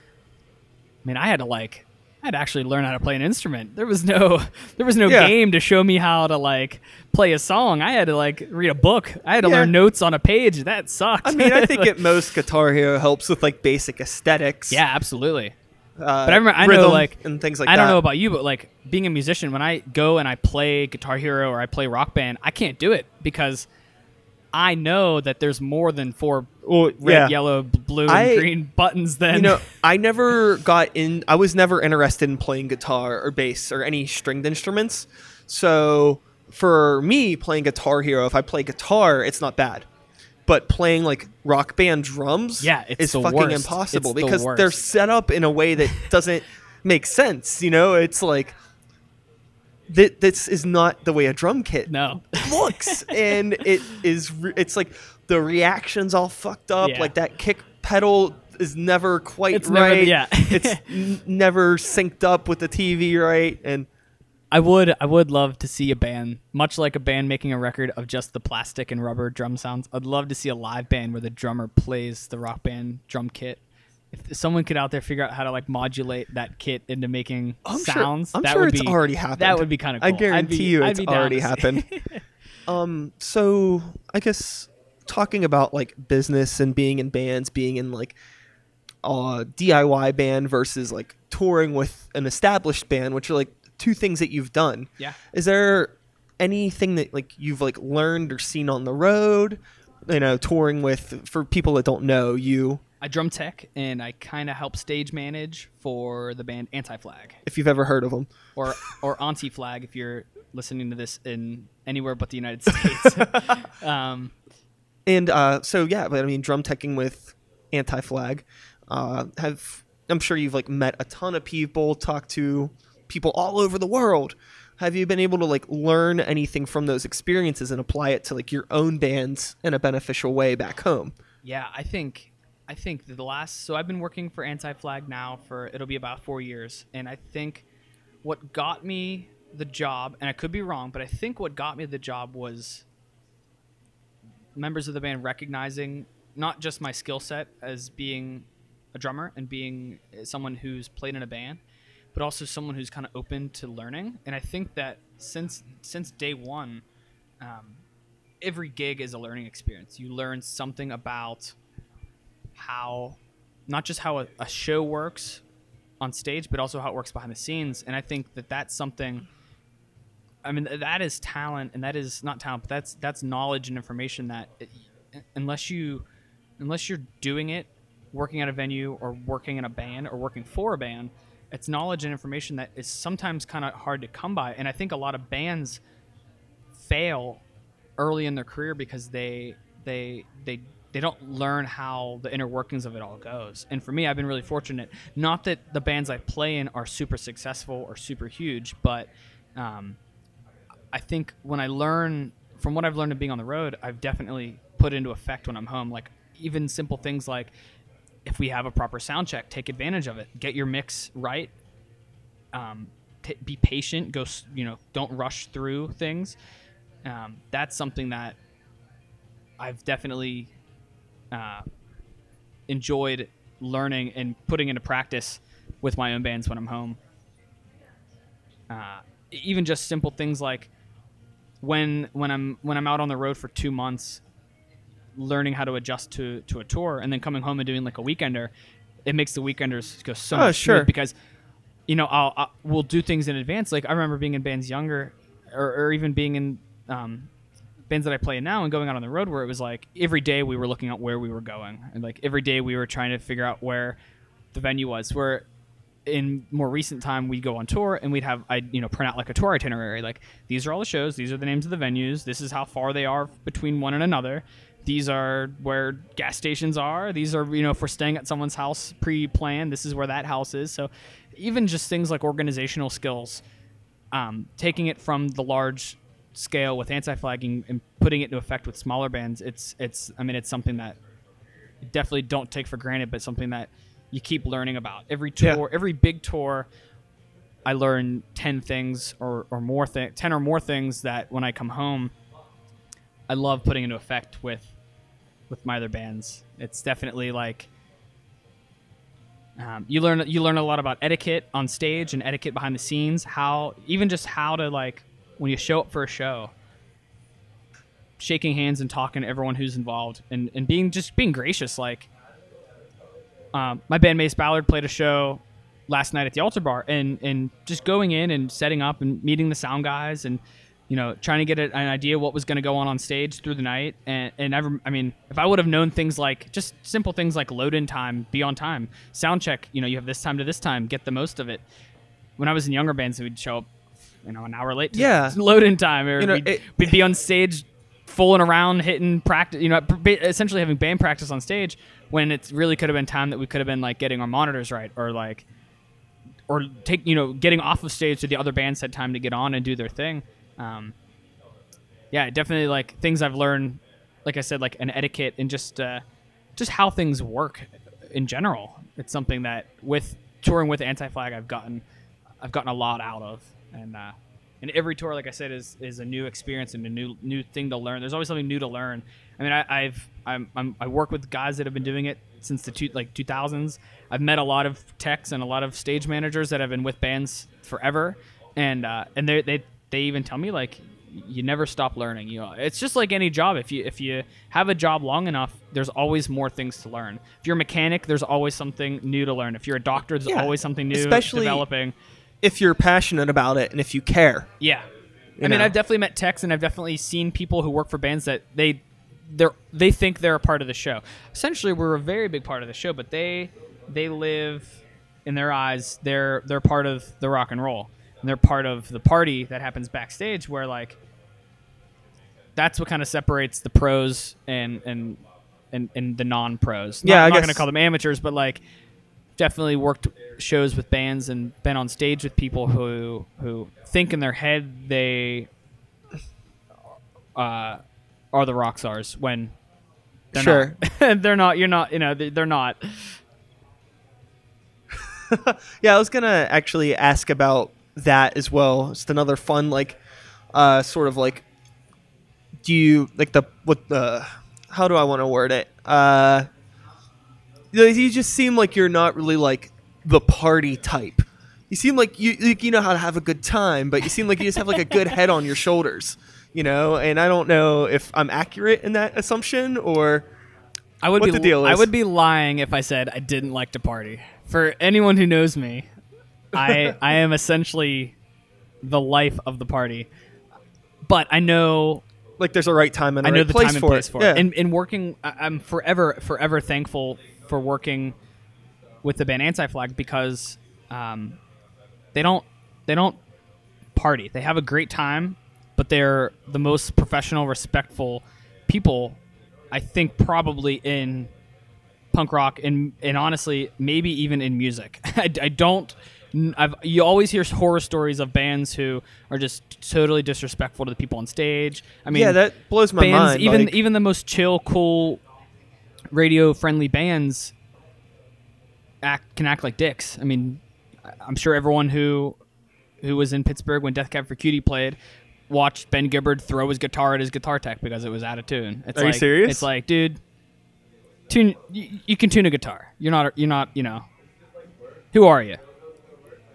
mean, I had to actually learn how to play an instrument. There was no game to show me how to like play a song. I had to like read a book. I had to learn notes on a page. That sucked. I mean, I think at most Guitar Hero helps with like basic aesthetics. Yeah, absolutely. But I remember, I know, like, and things like that. I don't know about you, but like being a musician, when I go and I play Guitar Hero or I play Rock Band, I can't do it because I know that there's more than 4 red, yellow, blue, and green buttons. Then I never got in. I was never interested in playing guitar or bass or any stringed instruments. So for me, playing Guitar Hero, if I play guitar, it's not bad. But playing like Rock Band drums, is fucking impossible because they're set up in a way that doesn't make sense. You know, it's like, this is not the way a drum kit looks, and it's like the reaction's all fucked up. Yeah. Like that kick pedal is never quite right. It's never synced up with the TV right. And I would love to see a band, much like a band making a record of just the plastic and rubber drum sounds. I'd love to see a live band where the drummer plays the Rock Band drum kit. If someone could out there figure out how to like modulate that kit into making sounds, I'm sure it's already happened. That would be kind of cool. I guarantee it's already happened. So I guess talking about like business and being in bands, being in like a DIY band versus like touring with an established band, which are like two things that you've done. Yeah. Is there anything that like you've like learned or seen on the road, touring with, for people that don't know you? I drum tech, and I kind of help stage manage for the band Anti-Flag. If you've ever heard of them. Or Anti-Flag, if you're listening to this in anywhere but the United States. But I mean, drum teching with Anti-Flag. I'm sure you've like met a ton of people, talked to people all over the world. Have you been able to like learn anything from those experiences and apply it to like your own bands in a beneficial way back home? Yeah, I think the last, so I've been working for Anti-Flag now for, it'll be about 4 years. And I think what got me the job, and I could be wrong, but I think what got me the job was members of the band recognizing not just my skill set as being a drummer and being someone who's played in a band, but also someone who's kind of open to learning. And I think that since day one, every gig is a learning experience. You learn something about how, not just how a show works on stage, but also how it works behind the scenes. And I think that that's something, I mean, that is talent, and that is not talent, but that's knowledge and information that unless you're doing it, working at a venue or working in a band or working for a band, it's knowledge and information that is sometimes kind of hard to come by. And I think a lot of bands fail early in their career because they don't learn how the inner workings of it all goes. And for me, I've been really fortunate. Not that the bands I play in are super successful or super huge, but I think when I learn, from what I've learned of being on the road, I've definitely put into effect when I'm home. Like even simple things like, if we have a proper sound check, take advantage of it. Get your mix right. Be patient. Go, don't rush through things. That's something that I've definitely enjoyed learning and putting into practice with my own bands when I'm home. Even just simple things like when I'm out on the road for 2 months, learning how to adjust to a tour, and then coming home and doing like a weekender, it makes the weekenders go so much sure. because, you know, we'll do things in advance. Like I remember being in bands younger, or even being in bands that I play in now, and going out on the road, where it was like every day we were looking at where we were going, and like every day we were trying to figure out where the venue was. Where in more recent time, we'd go on tour and we'd have, print out like a tour itinerary. Like, these are all the shows. These are the names of the venues. This is how far they are between one and another. These are where gas stations are. These are, if we're staying at someone's house pre-planned, this is where that house is. So even just things like organizational skills, taking it from the large scale with anti-flagging and putting it into effect with smaller bands, it's something that you definitely don't take for granted, but something that you keep learning about. Every tour, every big tour, I learn 10 or more things that when I come home, I love putting into effect with my other bands. It's definitely like you learn a lot about etiquette on stage and etiquette behind the scenes. How to, like, when you show up for a show, shaking hands and talking to everyone who's involved, and being gracious. Like my band Mace Ballard played a show last night at the Altar Bar, and just going in and setting up and meeting the sound guys and, trying to get an idea what was going to go on stage through the night. And if I would have known things like just simple things like load-in time, be on time, sound check, you have this time to this time, get the most of it. When I was in younger bands, we'd show up, an hour late to load-in time. Or we'd be on stage fooling around, hitting practice, essentially having band practice on stage when it really could have been time that we could have been, like, getting our monitors right or getting off of stage so the other bands had time to get on and do their thing. Definitely, like, things I've learned, like I said, like an etiquette and just how things work in general. It's something that with touring with Anti-Flag, I've gotten a lot out of, and every tour, like I said, is a new experience and a new thing to learn. There's always something new to learn. I mean, I work with guys that have been doing it since the 2000s. I've met a lot of techs and a lot of stage managers that have been with bands forever, and they even tell me, like, you never stop learning. It's just like any job. If you have a job long enough, there's always more things to learn. If you're a mechanic, there's always something new to learn. If you're a doctor, there's always something new developing. If you're passionate about it and if you care. Yeah. I've definitely met techs, and I've definitely seen people who work for bands that they think they're a part of the show. Essentially, we're a very big part of the show, but they live in their eyes. They're part of the rock and roll. And they're part of the party that happens backstage, where, like, that's what kind of separates the pros and the non-pros. I'm not going to call them amateurs, but, like, definitely worked shows with bands and been on stage with people who think in their head they are the rock stars when they're not. They're not. You're not. They're not. I was going to actually ask about that as well. It's another fun, like, sort of, like, do you like how do I want to word it? You just seem like you're not really, like, the party type. You seem like you know how to have a good time, but you seem like you just have, like, a good head on your shoulders, and I don't know if I'm accurate in that assumption or I would what the deal is. I would be lying if I said I didn't like to party. For anyone who knows me, I am essentially the life of the party, but I know, like, there's a right time and I know the time and place for it. And working, I'm forever thankful for working with the band Anti-Flag, because they don't party. They have a great time, but they're the most professional, respectful people, I think, probably in punk rock and honestly maybe even in music. You always hear horror stories of bands who are just totally disrespectful to the people on stage. I mean, that blows my mind. Even the most chill, cool, radio-friendly bands can act like dicks. I mean, I'm sure everyone who was in Pittsburgh when Death Cab for Cutie played watched Ben Gibbard throw his guitar at his guitar tech because it was out of tune. Are you serious? It's like, dude, tune. You can tune a guitar. You're not. Who are you?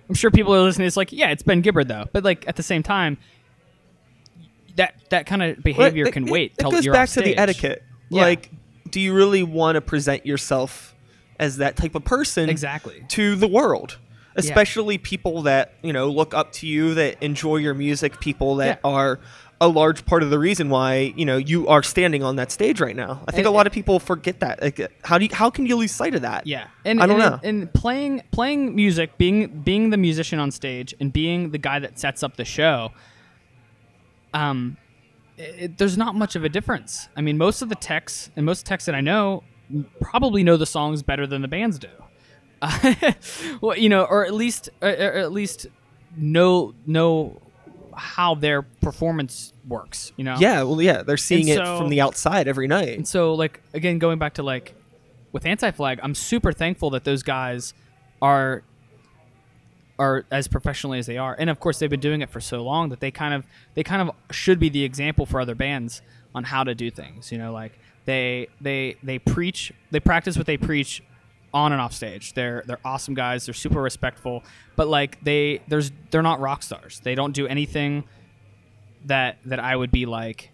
I'm sure people are listening. It's like, yeah, it's Ben Gibbard, though. But, like, at the same time, that kind of behavior can wait till you're off stage. It goes back to the etiquette. Yeah. Like, do you really want to present yourself as that type of person exactly to the world? Especially yeah. people that, you know, look up to you, that enjoy your music, people that yeah. are a large part of the reason why, you know, you are standing on that stage right now. I think a lot of people forget that. Like, how can you lose sight of that? Yeah. And I don't know. And playing music, being the musician on stage and being the guy that sets up the show, there's not much of a difference. I mean, most of the techs that I know probably know the songs better than the bands do. Well, you know, or at least know how their performance works, you know? Yeah, well, yeah, they're seeing it from the outside every night. And so, like, again, going back to, like, with Anti-Flag, I'm super thankful that those guys are as professionally as they are. And, of course, they've been doing it for so long that they kind of should be the example for other bands on how to do things, you know? Like, they practice what they preach on and off stage. They're awesome guys. They're super respectful, but like they're not rock stars. They don't do anything that I would be like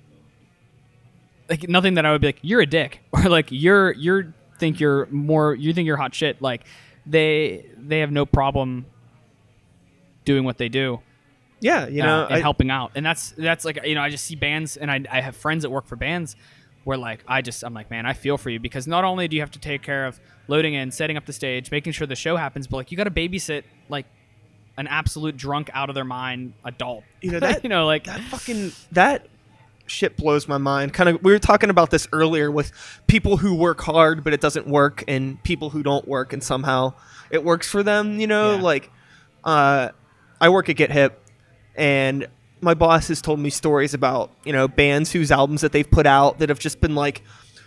nothing that I would be like, you're a dick, or like you think you're hot shit. Like they have no problem doing what they do. Yeah. You know, and helping out. And that's like, you know, I just see bands, and I have friends that work for bands where like, I'm like, man, I feel for you, because not only do you have to take care of loading in, setting up the stage, making sure the show happens, but like you got to babysit like an absolute drunk, out of their mind adult. You know that. You know, like that shit blows my mind. Kind of, we were talking about this earlier with people who work hard but it doesn't work, and people who don't work and somehow it works for them. You know, yeah. Like I work at Get Hip, and my boss has told me stories about, you know, bands whose albums that they've put out that have just been like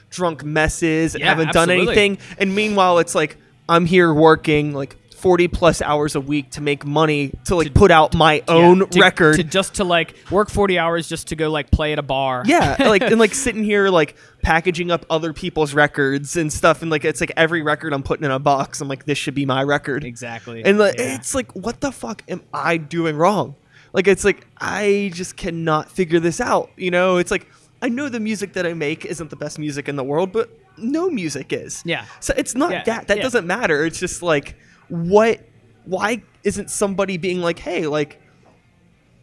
drunk messes and haven't done anything. And meanwhile, it's like, I'm here working like 40 plus hours a week to make money to like put out my own record. To like work 40 hours just to go like play at a bar. Yeah. Like, and like sitting here like packaging up other people's records and stuff. And like, it's like every record I'm putting in a box, I'm like, this should be my record. Exactly. And like, it's like, what the fuck am I doing wrong? Like, it's like, I just cannot figure this out. You know, it's like, I know the music that I make isn't the best music in the world, but no music is. Yeah. So it's not that. That doesn't matter. It's just like, why isn't somebody being like, hey, like,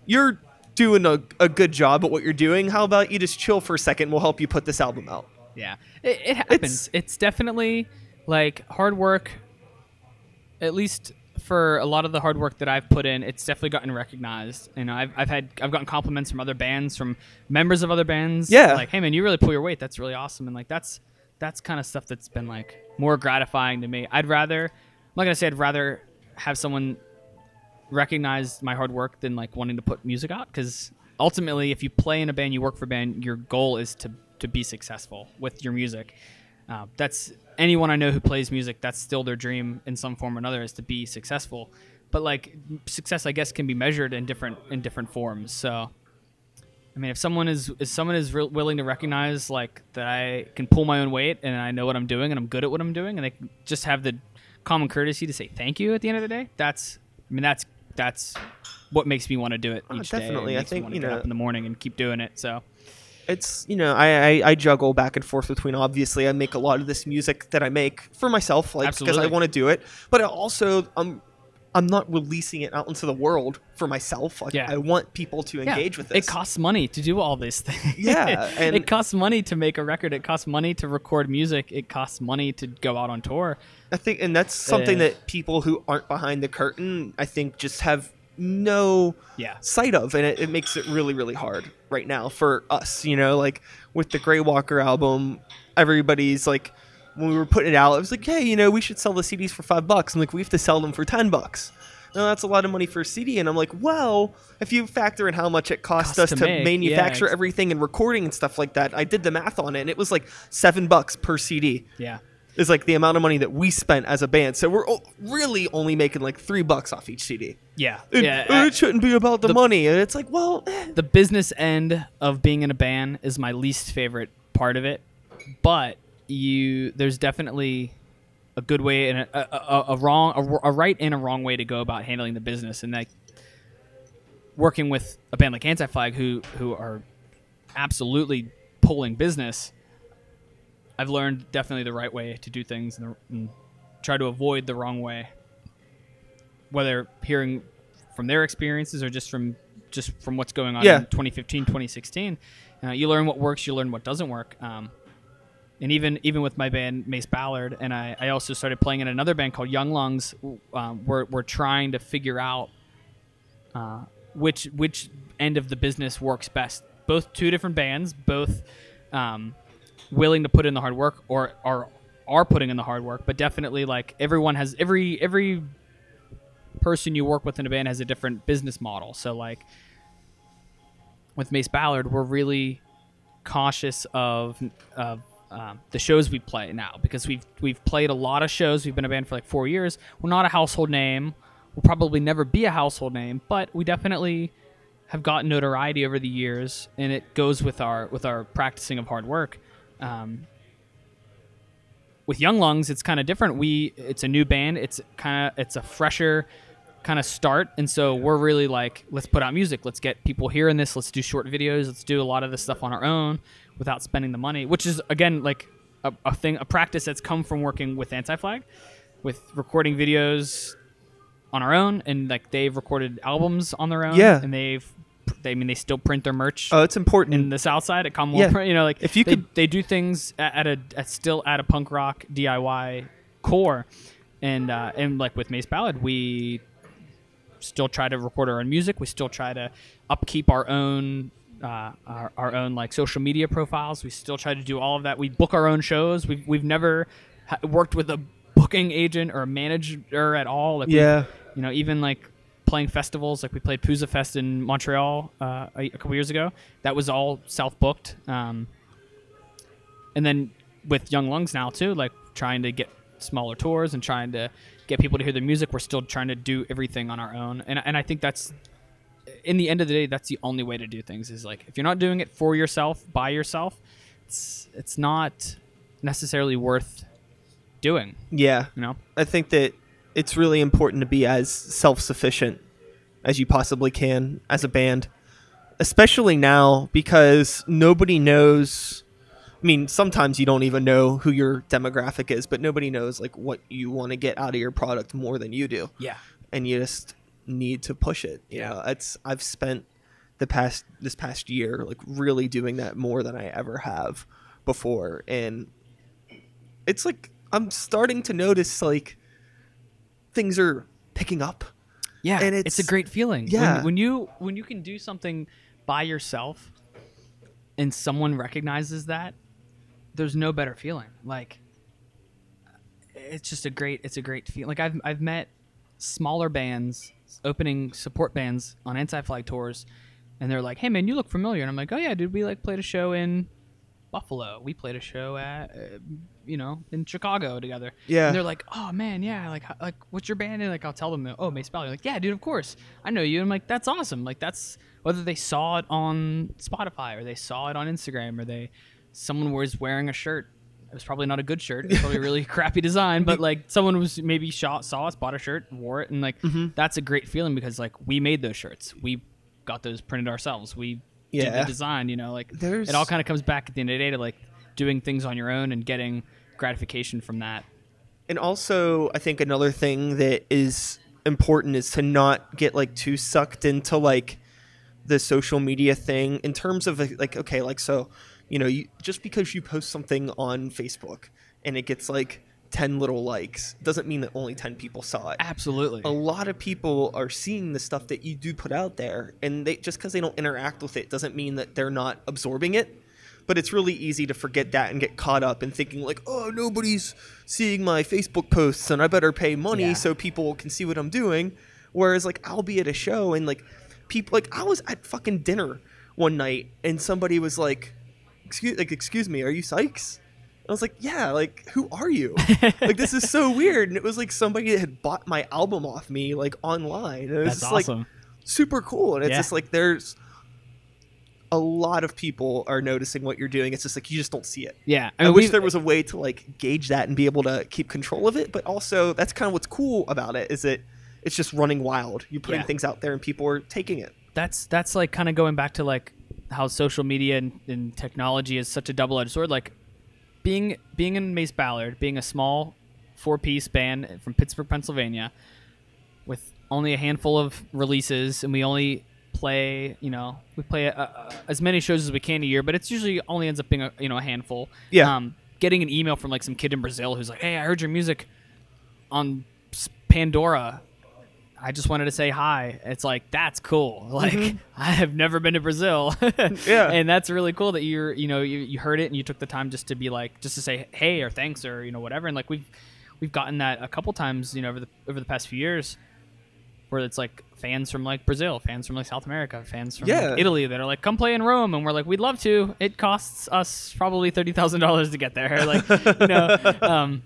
you're doing a good job at what you're doing. How about you just chill for a second? We'll help you put this album out. Yeah. It happens. It's definitely like hard work, at least for a lot of the hard work that I've put in, it's definitely gotten recognized. You know, I've gotten compliments from other bands, from members of other bands. Yeah. Like, hey man, you really pull your weight. That's really awesome. And like, that's kind of stuff that's been like more gratifying to me. I'm not going to say I'd rather have someone recognize my hard work than like wanting to put music out. Cause ultimately if you play in a band, you work for a band, your goal is to be successful with your music. That's anyone I know who plays music, that's still their dream in some form or another, is to be successful. But like success, I guess, can be measured in different forms. So, I mean, if someone is willing to recognize like that I can pull my own weight and I know what I'm doing and I'm good at what I'm doing, and they just have the common courtesy to say thank you at the end of the day, that's what makes me want to do it each day. I think, you know, up in the morning and keep doing it. So. It's, you know, I juggle back and forth between, obviously, I make a lot of this music that I make for myself, like, because I want to do it, but I also I'm not releasing it out into the world for myself. Like, I want people to engage with this. It costs money to do all these things. Yeah, and it costs money to make a record. It costs money to record music. It costs money to go out on tour. I think, and that's something that people who aren't behind the curtain, I think, just have no sight of, and it makes it really, really hard right now for us. You know, like with the Grey Walker album, everybody's like, when we were putting it out, it was like, hey, you know, we should sell the CDs for $5. I'm like, we have to sell them for $10. No, that's a lot of money for a CD. And I'm like, well, if you factor in how much it cost us to manufacture everything and recording and stuff like that, I did the math on it, and it was like $7 per CD. Yeah. Is like the amount of money that we spent as a band. So we're really only making like $3 off each CD. Yeah. It shouldn't be about the money. And it's like, well, the business end of being in a band is my least favorite part of it. But there's definitely a good way and a right and a wrong way to go about handling the business. And like working with a band like Anti-Flag who are absolutely pulling business, I've learned definitely the right way to do things and try to avoid the wrong way. Whether hearing from their experiences or just from what's going on in 2015, 2016, you learn what works, you learn what doesn't work. And even with my band Mace Ballard, and I also started playing in another band called Young Lungs. We're trying to figure out which end of the business works best. Both two different bands, both willing to put in the hard work, or are putting in the hard work. But definitely, like, everyone has every person you work with in a band has a different business model. So like with Mace Ballard, we're really cautious of the shows we play now, because we've played a lot of shows. We've been a band for like 4 years. We're not a household name. We'll probably never be a household name, but we definitely have gotten notoriety over the years, and it goes with our practicing of hard work. With Young Lungs, it's kind of different. It's a new band. It's a fresher kind of start, and so we're really like, let's put out music. Let's get people hearing this. Let's do short videos. Let's do a lot of this stuff on our own, without spending the money, which is, again, like a practice that's come from working with Anti-Flag, with recording videos on our own, and like they've recorded albums on their own, and they still print their merch. Oh, it's important in the South Side at Commonwealth. Yeah. You know, like if they do things at a punk rock DIY core, and like with Mace Ballard, we still try to record our own music. We still try to upkeep our own. Our own like social media profiles. We still try to do all of that. We book our own shows. We've never worked with a booking agent or a manager at all. Like you know, even like playing festivals, like we played Pooza Fest in Montreal a couple years ago. That was all self-booked. And then with Young Lungs now too, like trying to get smaller tours and trying to get people to hear their music. We're still trying to do everything on our own. And I think that's, in the end of the day, that's the only way to do things, is like, if you're not doing it for yourself, by yourself, it's not necessarily worth doing. Yeah. You know, I think that it's really important to be as self-sufficient as you possibly can as a band, especially now, because nobody knows. I mean, sometimes you don't even know who your demographic is, but nobody knows like what you want to get out of your product more than you do. Yeah. And you just need to push it. You know, it's, I've spent this past year like really doing that more than I ever have before, and it's like I'm starting to notice like things are picking up. Yeah, and it's a great feeling. Yeah, when you can do something by yourself and someone recognizes that, there's no better feeling. Like it's just a great feeling. Like I've met smaller bands opening support bands on Anti-Flag tours, and they're like, hey man, you look familiar, and I'm like, oh yeah dude, we like played a show in Buffalo, we played a show at in Chicago together. Yeah. And they're like, oh man, yeah, like what's your band? And like I'll tell them, oh, Mace Ballard. Like, yeah dude, of course I know you. And I'm like, that's awesome. Like, that's whether they saw it on Spotify or they saw it on Instagram or someone was wearing a shirt. It was probably not a good shirt. It was probably a really crappy design, but like someone was maybe saw us, bought a shirt, wore it, and like that's a great feeling, because like we made those shirts, we got those printed ourselves, we did the design. You know, like it all kind of comes back at the end of the day to like doing things on your own and getting gratification from that. And also, I think another thing that is important is to not get like too sucked into like the social media thing in terms of like okay, like so. You know, just because you post something on Facebook and it gets like 10 little likes doesn't mean that only 10 people saw it. Absolutely. A lot of people are seeing the stuff that you do put out there, and just because they don't interact with it doesn't mean that they're not absorbing it. But it's really easy to forget that and get caught up in thinking like, oh, nobody's seeing my Facebook posts and I better pay money so people can see what I'm doing. Whereas like I'll be at a show and like people, like I was at fucking dinner one night and somebody was like, excuse me, are you Sykes? I was like, yeah, like who are you? Like this is so weird. And it was like somebody that had bought my album off me like online. And it was That's just awesome. Like super cool. And it's just like there's a lot of people are noticing what you're doing. It's just like you just don't see it. Yeah. I wish there was a way to like gauge that and be able to keep control of it. But also that's kind of what's cool about it, is that it's just running wild. You're putting things out there and people are taking it. That's like kind of going back to like how social media and technology is such a double-edged sword. Like being in Mace Ballard, being a small four-piece band from Pittsburgh, Pennsylvania, with only a handful of releases, and we only play, you know, we play as many shows as we can a year, but it's usually only ends up being a handful. Yeah. Getting an email from like some kid in Brazil who's like, "Hey, I heard your music on Pandora. I just wanted to say hi." It's like, that's cool. Like, mm-hmm. I have never been to Brazil. Yeah. And that's really cool that you heard it and you took the time just to be like, just to say hey or thanks or, whatever. And like, we've gotten that a couple times, over the past few years, where it's like fans from like Brazil, fans from like South America, fans from like Italy that are like, "Come play in Rome." And we're like, "We'd love to. It costs us probably $30,000 to get there." Like,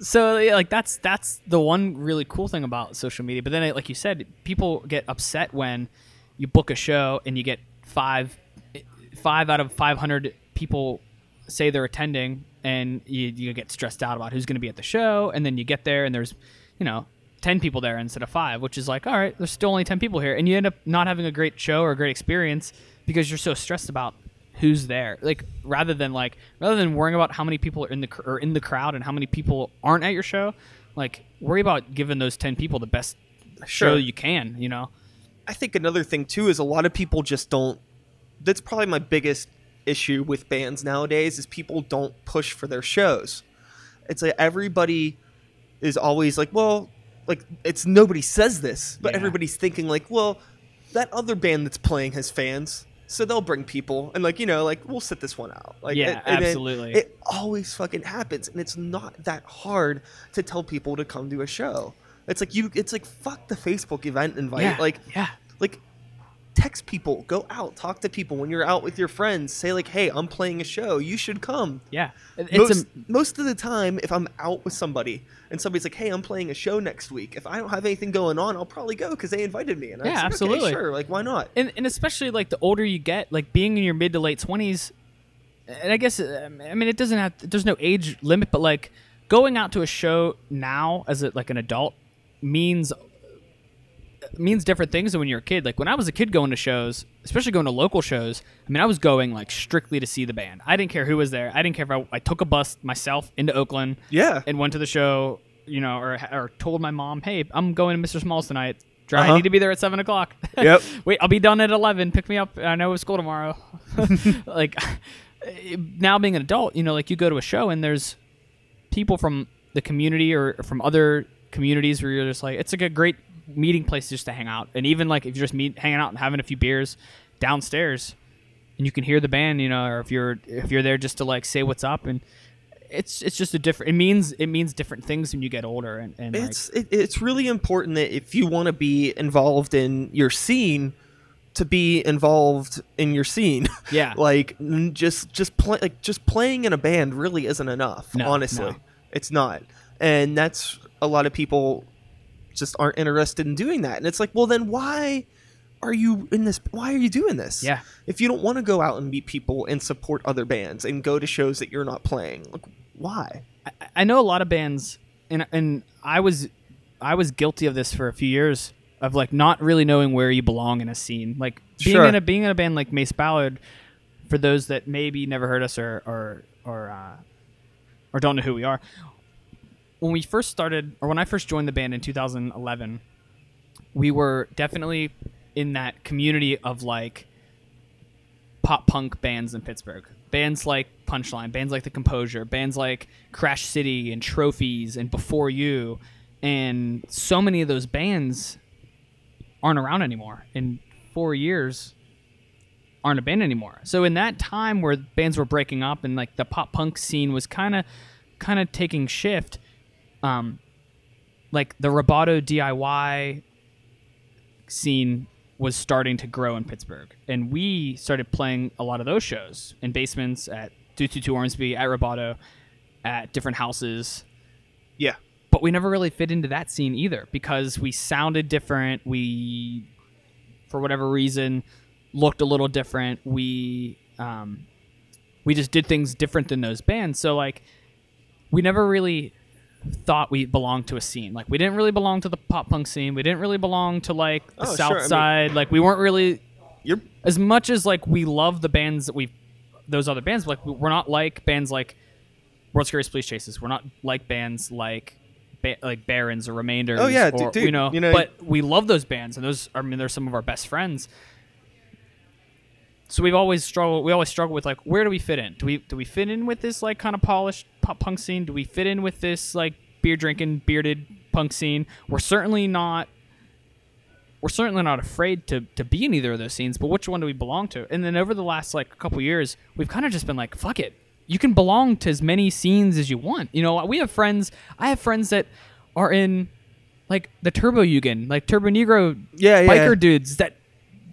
So like that's the one really cool thing about social media. But then, like you said, people get upset when you book a show and you get five out of 500 people say they're attending, and you get stressed out about who's going to be at the show. And then you get there and there's 10 people there instead of 5, which is like, all right, there's still only 10 people here, and you end up not having a great show or a great experience because you're so stressed about who's there. Like, rather than worrying about how many people are in the crowd and how many people aren't at your show, like, worry about giving those 10 people the best show you can, I think another thing too is a lot of people just don't. That's probably my biggest issue with bands nowadays, is people don't push for their shows. It's like everybody is always like, well, like, it's nobody says this, but everybody's thinking like, well, that other band that's playing has fans, so they'll bring people, and like, we'll sit this one out. Like, yeah, and absolutely. It always fucking happens, and it's not that hard to tell people to come to a show. It's like fuck the Facebook event invite. Yeah, like text people, go out, talk to people when you're out with your friends. Say like, "Hey, I'm playing a show. You should come." Yeah, most of the time, if I'm out with somebody and somebody's like, "Hey, I'm playing a show next week," if I don't have anything going on, I'll probably go because they invited me. And I say, absolutely, okay, sure. Like, why not? And especially like the older you get, like being in your mid to late 20s, and I guess it doesn't have. There's no age limit, but like going out to a show now as like an adult means different things than when you're a kid. Like when I was a kid going to shows, especially going to local shows, I was going like strictly to see the band. I didn't care who was there. I didn't care if I took a bus myself into Oakland and went to the show, or told my mom, "Hey, I'm going to Mr. Small's tonight. I need to be there at 7:00. Yep. Wait, I'll be done at 11. Pick me up. I know it's school tomorrow." Like now being an adult, like you go to a show and there's people from the community or from other communities where you're just like, it's like a great meeting place just to hang out. And even like if you're just hanging out and having a few beers downstairs and you can hear the band, or if you're there just to like say what's up. And it's just a different, it means different things when you get older. And it's really important that if you want to be involved in your scene, to be involved in your scene. Yeah. Like just playing in a band really isn't enough. No, honestly, it's not. And that's a lot of people just aren't interested in doing that. And it's like, well, then why are you in this? Why are you doing this? Yeah. If you don't want to go out and meet people and support other bands and go to shows that you're not playing, like, why? I know a lot of bands, and I was guilty of this for a few years, of like not really knowing where you belong in a scene. Like being in a band like Mace Ballard, for those that maybe never heard us or don't know who we are. When we first started, or when I first joined the band in 2011, we were definitely in that community of like pop punk bands in Pittsburgh. Bands like Punchline, bands like The Composure, bands like Crash City and Trophies and Before You. And so many of those bands aren't around anymore. In 4 years, aren't a band anymore. So in that time where bands were breaking up and like the pop punk scene was kind of taking shift, like the Roboto DIY scene was starting to grow in Pittsburgh, and we started playing a lot of those shows in basements at 222 Ormsby, at Roboto, at different houses. Yeah, but we never really fit into that scene either because we sounded different. We, for whatever reason, looked a little different. We just did things different than those bands. So like, we never really thought we belonged to a scene. Like we didn't really belong to the pop punk scene. We didn't really belong to like the South Side. Like we weren't really, as much as like we love the bands that we those other bands. Like, we're not like bands like World's Scariest Police Chasers. We're not like bands like Barons or Remainders. Oh yeah, or, dude, you know. But we love those bands, and those. I mean, they're some of our best friends. So we've always struggled. We always struggle with like, where do we fit in? Do we fit in with this like kind of polished pop punk scene? Do we fit in with this like beer drinking, bearded punk scene? We're certainly not. We're certainly not afraid to be in either of those scenes, but which one do we belong to? And then over the last like couple years, we've kind of just been like, fuck it. You can belong to as many scenes as you want. You know, we have friends. I have friends that are in like the Turbo Yugen, like Turbo Negro biker dudes that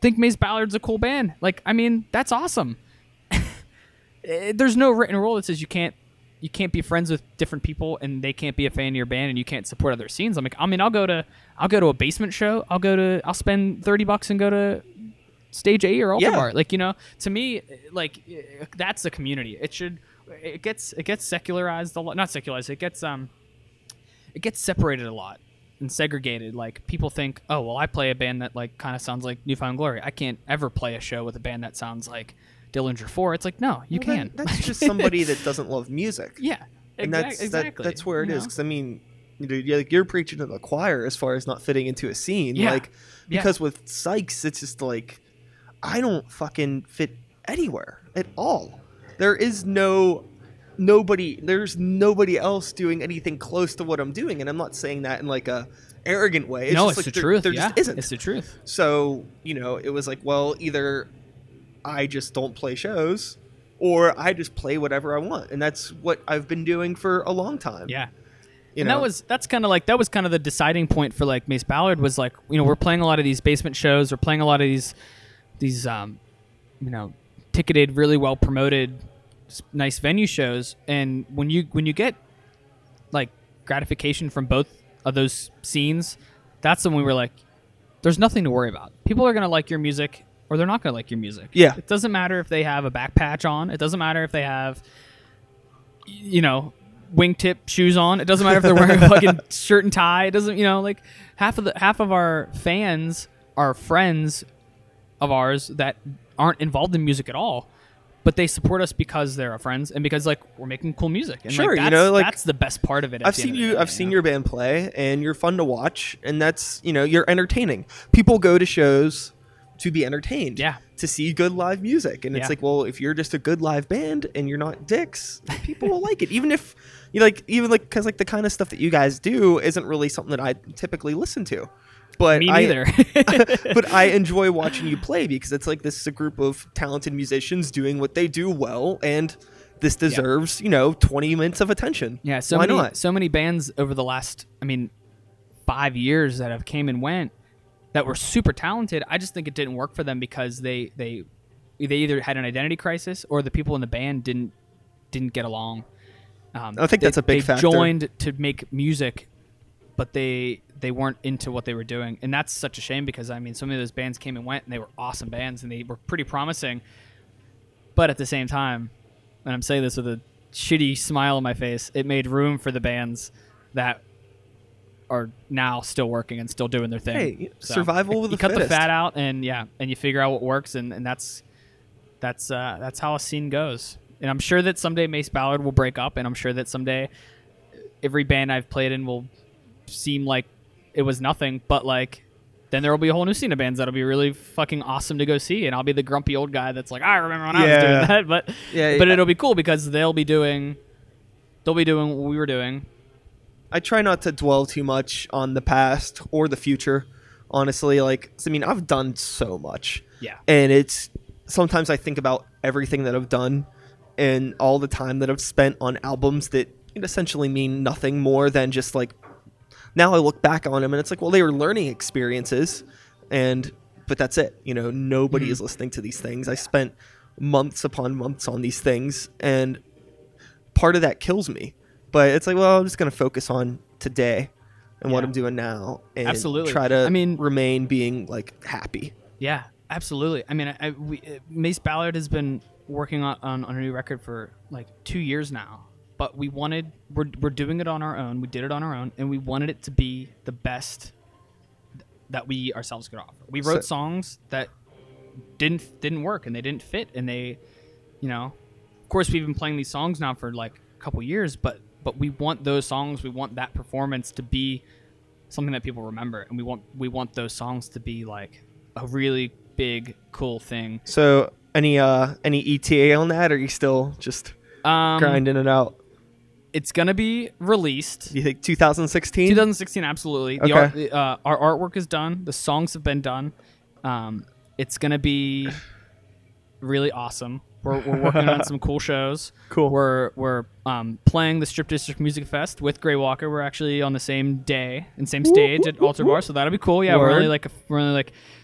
think Mace Ballard's a cool band. Like, I mean, that's awesome. There's no written rule that says you can't be friends with different people and they can't be a fan of your band and you can't support other scenes. I'm like, I mean, I'll go to a basement show. I'll spend $30 and go to Stage A or Ultra Bar. Like, you know, to me, like that's the community. It gets secularized a lot, not secularized. It gets separated a lot and segregated. Like people think, oh, well I play a band that like kind of sounds like Newfound Glory. I can't ever play a show with a band that sounds like Dillinger 4. It's like, no, you can. That's just somebody that doesn't love music. Yeah, and exactly. That's where it is. Because I mean, you're preaching to the choir as far as not fitting into a scene. Yeah. Like because with Sykes, it's just like I don't fucking fit anywhere at all. There is nobody. There's nobody else doing anything close to what I'm doing, and I'm not saying that in like a arrogant way. It's just it's like the truth. There just isn't. It's the truth. So it was like, well, either I just don't play shows or I just play whatever I want. And that's what I've been doing for a long time. Yeah. That was kind of the deciding point for like Mace Ballard was like, we're playing a lot of these basement shows. We're playing a lot of these ticketed, really well promoted, nice venue shows. And when you get like gratification from both of those scenes, that's when we were like, there's nothing to worry about. People are going to like your music or they're not going to like your music. Yeah. It doesn't matter if they have a back patch on. It doesn't matter if they have, wingtip shoes on. It doesn't matter if they're wearing a fucking shirt and tie. It doesn't, like half of our fans are friends of ours that aren't involved in music at all, but they support us because they're our friends and because like we're making cool music. And sure, that's the best part of it. I've seen your band play and you're fun to watch and that's, you're entertaining. People go to shows to be entertained, to see good live music. And it's like, well, if you're just a good live band and you're not dicks, people will like it. Even if you because like the kind of stuff that you guys do isn't really something that I typically listen to, but I enjoy watching you play because it's like, this is a group of talented musicians doing what they do well. And this deserves, 20 minutes of attention. Yeah. So many bands over the last, 5 years that have came and went, that were super talented. I just think it didn't work for them because they either had an identity crisis or the people in the band didn't get along. I think that's a big factor. They joined to make music, but they weren't into what they were doing, and that's such a shame because so many of those bands came and went, and they were awesome bands, and they were pretty promising. But at the same time, and I'm saying this with a shitty smile on my face, it made room for the bands that are now still working and still doing their thing. Hey, so survival with the fittest. You cut the fat out and you figure out what works. And that's how a scene goes. And I'm sure that someday Mace Ballard will break up. And I'm sure that someday every band I've played in will seem like it was nothing, but like, then there will be a whole new scene of bands that'll be really fucking awesome to go see. And I'll be the grumpy old guy that's like, I remember when I was doing that, but it'll be cool because they'll be doing what we were doing. I try not to dwell too much on the past or the future, honestly. Like, I've done so much. Yeah. And it's sometimes I think about everything that I've done and all the time that I've spent on albums that essentially mean nothing more than just like, now I look back on them and it's like, well, they were learning experiences, but that's it. Nobody is listening to these things. I spent months upon months on these things, and part of that kills me. But it's like, well, I'm just going to focus on today and what I'm doing now and try to remain being like happy. Yeah, absolutely. Mace Ballard has been working on a new record for like 2 years now, but we're doing it on our own. We did it on our own, and we wanted it to be the best that we ourselves could offer. We wrote songs that didn't work and they didn't fit, and they, course, we've been playing these songs now for like a couple years, but we want those songs, we want that performance to be something that people remember, and we want those songs to be like a really big, cool thing. So any ETA on that, or are you still just grinding it out? It's going to be released. You think 2016? 2016, absolutely. Okay. Our artwork is done. The songs have been done. It's going to be really awesome. We're working on some cool shows. Cool. We're playing the Strip District Music Fest with Grey Walker. We're actually on the same day and same stage at Altar Bar, so that'll be cool. Yeah, we're only like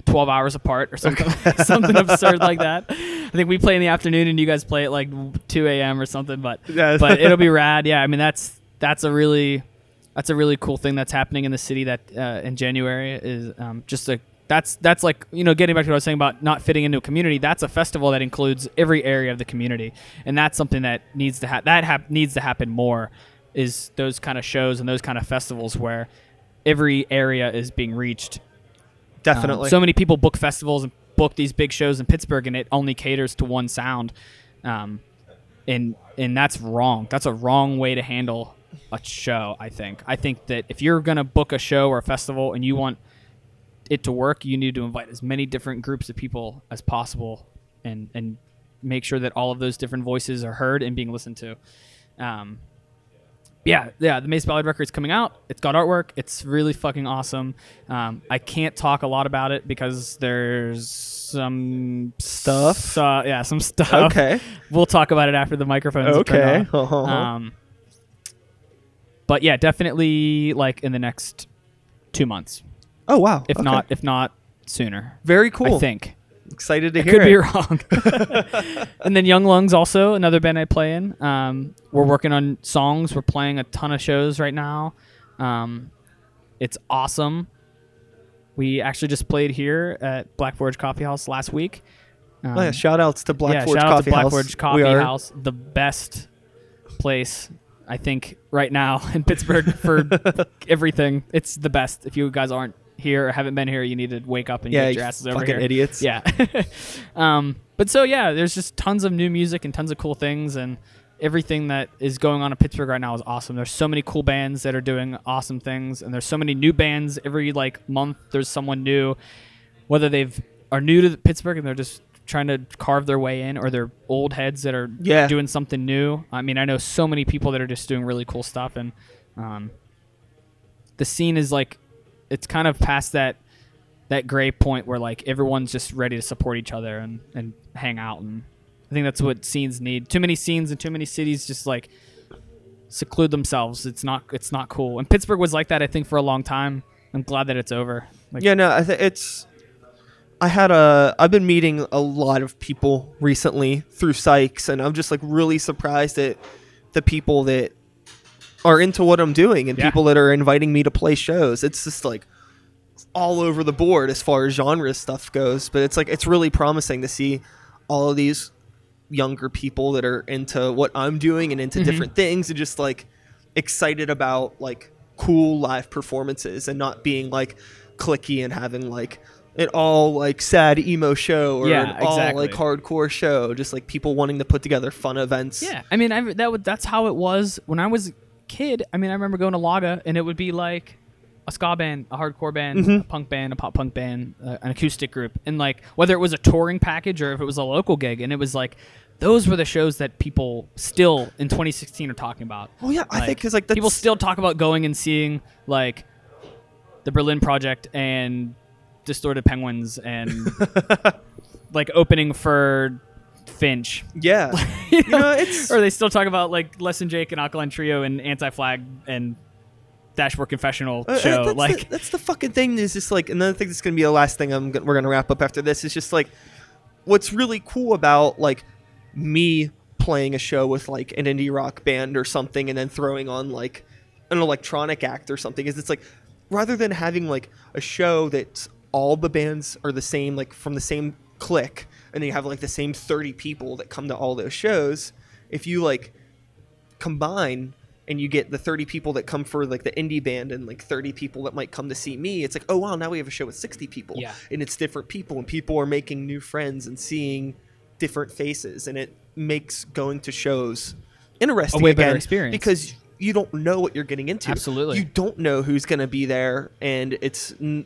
12 hours apart or something, okay. Something absurd like that. I think we play in the afternoon and you guys play at like 2 a.m. or something, but it'll be rad. Yeah, I mean that's a really cool thing that's happening in the city that in January is just a. That's like, you know, getting back to what I was saying about not fitting into a community. That's a festival that includes every area of the community, and that's something that needs to happen more. Is those kind of shows and those kind of festivals where every area is being reached. Definitely, so many people book festivals and book these big shows in Pittsburgh, and it only caters to one sound, and that's wrong. That's a wrong way to handle a show. I think that if you're gonna book a show or a festival and you want it to work, you need to invite as many different groups of people as possible and make sure that all of those different voices are heard and being listened to. The Mace Ballard record's coming out. It's got artwork. It's really fucking awesome. I can't talk a lot about it because there's some stuff. Some stuff. Okay. We'll talk about it after the microphones. Okay. But yeah, definitely like in the next 2 months. Oh, wow. If not sooner. Very cool. I think. Excited to hear it. Could be wrong. And then Young Lungs also, another band I play in. We're working on songs. We're playing a ton of shows right now. It's awesome. We actually just played here at Black Forge Coffee House last week. Shout outs to Black Forge Coffee House. Shout out to Black Forge Coffee House. The best place, I think, right now in Pittsburgh for everything. It's the best. If you guys aren't here or haven't been here, you need to wake up and get your asses over here. Fucking idiots. Yeah. There's just tons of new music and tons of cool things, and everything that is going on in Pittsburgh right now is awesome. There's so many cool bands that are doing awesome things, and there's so many new bands every like month. There's someone new, whether are new to Pittsburgh and they're just trying to carve their way in, or they're old heads that are doing something new. I mean, I know so many people that are just doing really cool stuff, and the scene is like, it's kind of past that gray point where like everyone's just ready to support each other and hang out. And I think that's what scenes need. Too many scenes and too many cities just like seclude themselves. It's not cool. And Pittsburgh was like that, I think, for a long time. I'm glad that it's over. Like, I've been meeting a lot of people recently through Sykes, and I'm just like really surprised at the people that are into what I'm doing and people that are inviting me to play shows. It's just like all over the board as far as genre stuff goes, but it's like, it's really promising to see all of these younger people that are into what I'm doing and into different things, and just like excited about like cool live performances and not being like cliquey and having like an all like sad emo show or all like hardcore show, just like people wanting to put together fun events. Yeah. I mean, that's how it was when I was kid. I mean, I remember going to Laga, and it would be like a ska band, a hardcore band, a punk band, a pop punk band, an acoustic group, and like whether it was a touring package or if it was a local gig, and it was like those were the shows that people still in 2016 are talking about. Oh yeah, like, I think because like people still talk about going and seeing like the Berlin Project and Distorted Penguins and like opening for Finch. Yeah. Or they still talk about like Less Than Jake and Alkaline Trio and Anti-Flag and Dashboard Confessional show. That's the fucking thing. Is just like another thing that's going to be the last thing we're going to wrap up after this. Is just like what's really cool about like me playing a show with like an indie rock band or something and then throwing on like an electronic act or something is it's like rather than having like a show that's all the bands are the same, like from the same clique, and you have like the same 30 people that come to all those shows. If you like combine and you get the 30 people that come for like the indie band and like 30 people that might come to see me, it's like, oh wow, now we have a show with 60 people and it's different people, and people are making new friends and seeing different faces, and it makes going to shows interesting, a way better experience, because you don't know what you're getting into. Absolutely, you don't know who's going to be there, and it's, you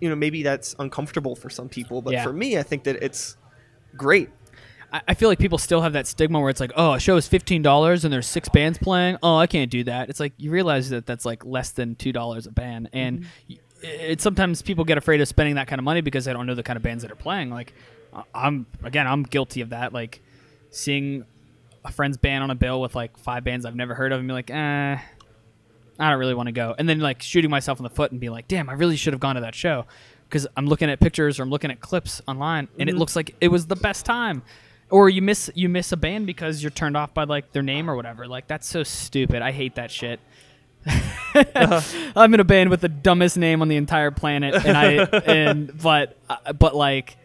know, maybe that's uncomfortable for some people, but for me, I think that it's great. I feel like people still have that stigma where it's like, oh, a show is $15 and there's six bands playing. Oh, I can't do that. It's like, you realize that that's like less than $2 a band. And it's sometimes people get afraid of spending that kind of money because they don't know the kind of bands that are playing. Like, I'm guilty of that. Like, seeing a friend's band on a bill with like five bands I've never heard of and be like, I don't really want to go. And then like shooting myself in the foot and be like, damn, I really should have gone to that show, because I'm looking at pictures or I'm looking at clips online and it looks like it was the best time. Or you miss a band because you're turned off by like their name or whatever. Like, that's so stupid. I hate that shit. I'm in a band with the dumbest name on the entire planet, but like,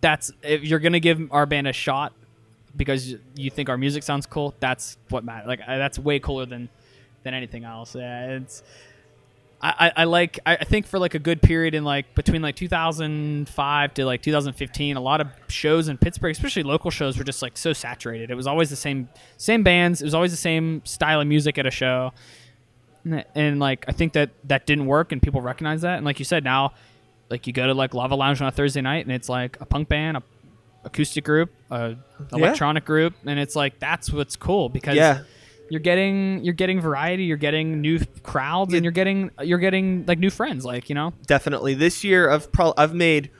that's, if you're gonna give our band a shot because you think our music sounds cool, that's what matters. Like, that's way cooler than anything else. Yeah, it's. I think for like a good period in like between like 2005 to like 2015, a lot of shows in Pittsburgh, especially local shows, were just like so saturated. It was always the same bands. It was always the same style of music at a show. And like, I think that didn't work, and people recognize that. And like you said, now, like, you go to like Lava Lounge on a Thursday night and it's like a punk band, a acoustic group, a electronic group. And it's like, that's what's cool, because you're getting variety, you're getting new crowds, and you're getting like new friends, like, you know. Definitely, this year I've made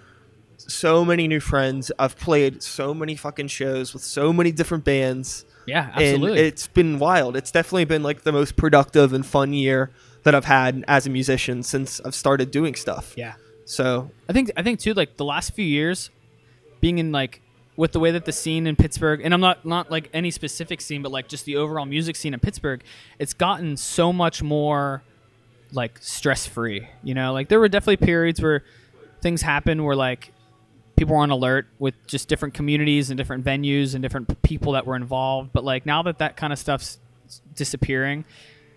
so many new friends. I've played so many fucking shows with so many different bands. Yeah, absolutely. And it's been wild. It's definitely been like the most productive and fun year that I've had as a musician since I've started doing stuff. Yeah. So I think too, like, the last few years, being in like, with the way that the scene in Pittsburgh, and I'm not like any specific scene, but like just the overall music scene in Pittsburgh, it's gotten so much more like stress-free, you know? Like, there were definitely periods where things happened where like people were on alert with just different communities and different venues and different people that were involved. But like, now that kind of stuff's disappearing,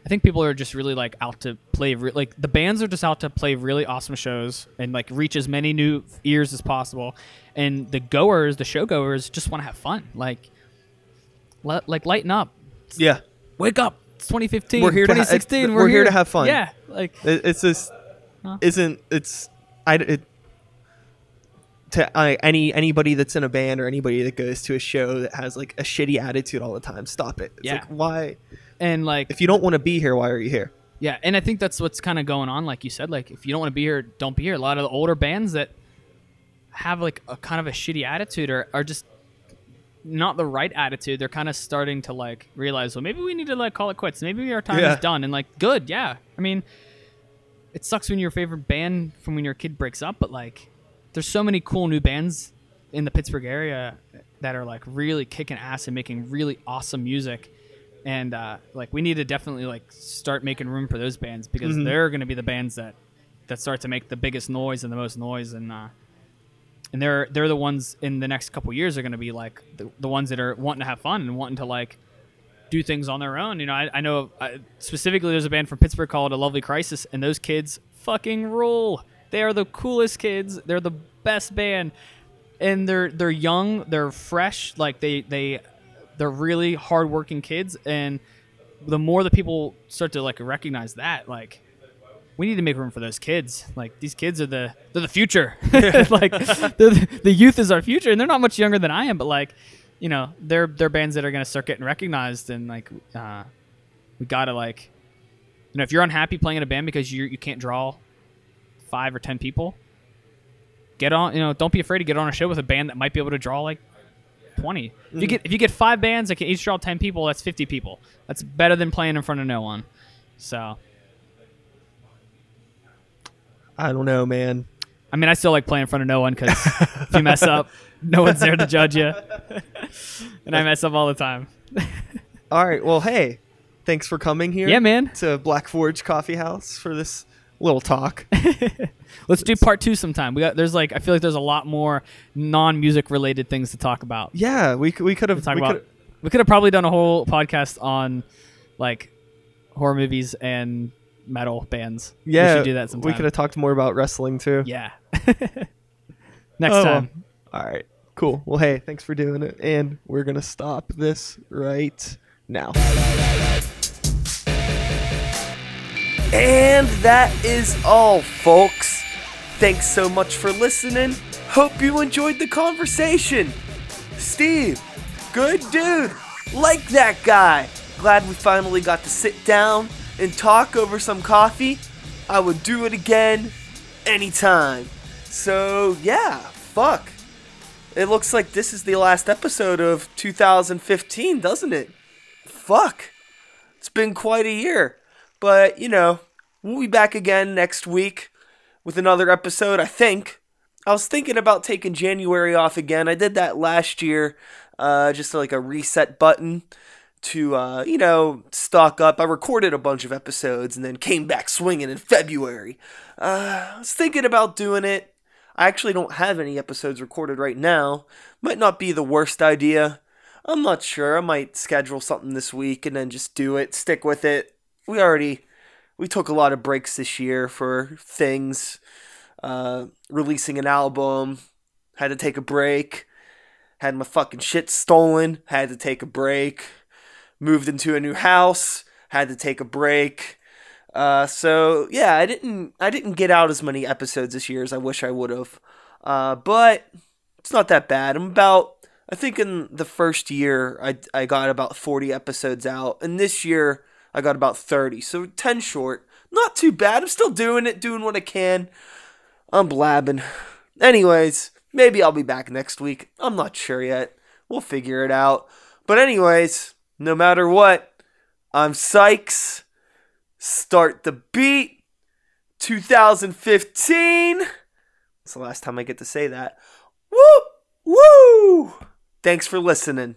I think people are just really like out to play, like, the bands are just out to play really awesome shows and like reach as many new ears as possible. And the showgoers just want to have fun. Like, lighten up. Yeah. Wake up. It's 2015. We're here 2016. To we're here to have fun. Yeah. Like, it's just, isn't, it's, I, it, to anybody that's in a band or anybody that goes to a show that has like a shitty attitude all the time, stop it. It's like, why? And like, if you don't want to be here, why are you here? Yeah. And I think that's what's kind of going on. Like you said, like, if you don't want to be here, don't be here. A lot of the older bands that have like a kind of a shitty attitude are just not the right attitude. They're kind of starting to like realize, well, maybe we need to like call it quits. Maybe our time is done. And like, good. Yeah. I mean, it sucks when your favorite band from when your kid breaks up, but like, there's so many cool new bands in the Pittsburgh area that are like really kicking ass and making really awesome music. And like, we need to definitely like start making room for those bands, because they're going to be the bands that start to make the biggest noise and the most noise. And they're the ones in the next couple of years are going to be like the ones that are wanting to have fun and wanting to like do things on their own. You know, I know specifically there's a band from Pittsburgh called A Lovely Crisis, and those kids fucking rule. They are the coolest kids. They're the best band, and they're young. They're fresh. Like they're really hardworking kids. And the more that people start to like recognize that, like, we need to make room for those kids. Like, these kids are the future. Like, the youth is our future, and they're not much younger than I am. But like, you know, they're bands that are going to start getting recognized, and like, we gotta, like, you know, if you're unhappy playing in a band because you can't draw 5 or 10 people, get on. You know, don't be afraid to get on a show with a band that might be able to draw like 20. If you get 5 bands that can each draw 10 people, that's 50 people. That's better than playing in front of no one. So. I don't know, man. I mean, I still like playing in front of no one, because if you mess up, no one's there to judge you. And I mess up all the time. All right. Well, hey, thanks for coming here. Yeah, man. To Black Forge Coffee House for this little talk. Let's do part 2 sometime. I feel like there's a lot more non-music related things to talk about. Yeah, we could have probably done a whole podcast on like horror movies and metal bands. Yeah, we should do that sometime. We could have talked more about wrestling too. Yeah. Next time. All right. Cool. Well, hey, thanks for doing it. And we're going to stop this right now. And that is all, folks. Thanks so much for listening. Hope you enjoyed the conversation. Steve, good dude. Like that guy. Glad we finally got to sit down and talk over some coffee. I would do it again anytime. So, yeah, fuck. It looks like this is the last episode of 2015, doesn't it? Fuck. It's been quite a year. But, you know, we'll be back again next week with another episode, I think. I was thinking about taking January off again. I did that last year, just like a reset button to, you know, stock up. I recorded a bunch of episodes and then came back swinging in February. I was thinking about doing it. I actually don't have any episodes recorded right now. Might not be the worst idea. I'm not sure. I might schedule something this week and then just do it, stick with it. We took a lot of breaks this year for things. Releasing an album, had to take a break, had my fucking shit stolen, had to take a break, moved into a new house, had to take a break, so yeah, I didn't get out as many episodes this year as I wish I would have, but it's not that bad. I think in the first year, I got about 40 episodes out, and this year, I got about 30, so 10 short, not too bad. I'm still doing it, doing what I can. I'm blabbing. Anyways, maybe I'll be back next week. I'm not sure yet. We'll figure it out. But anyways, no matter what, I'm Sykes. Start the beat. 2015. It's the last time I get to say that. Woo! Woo! Thanks for listening.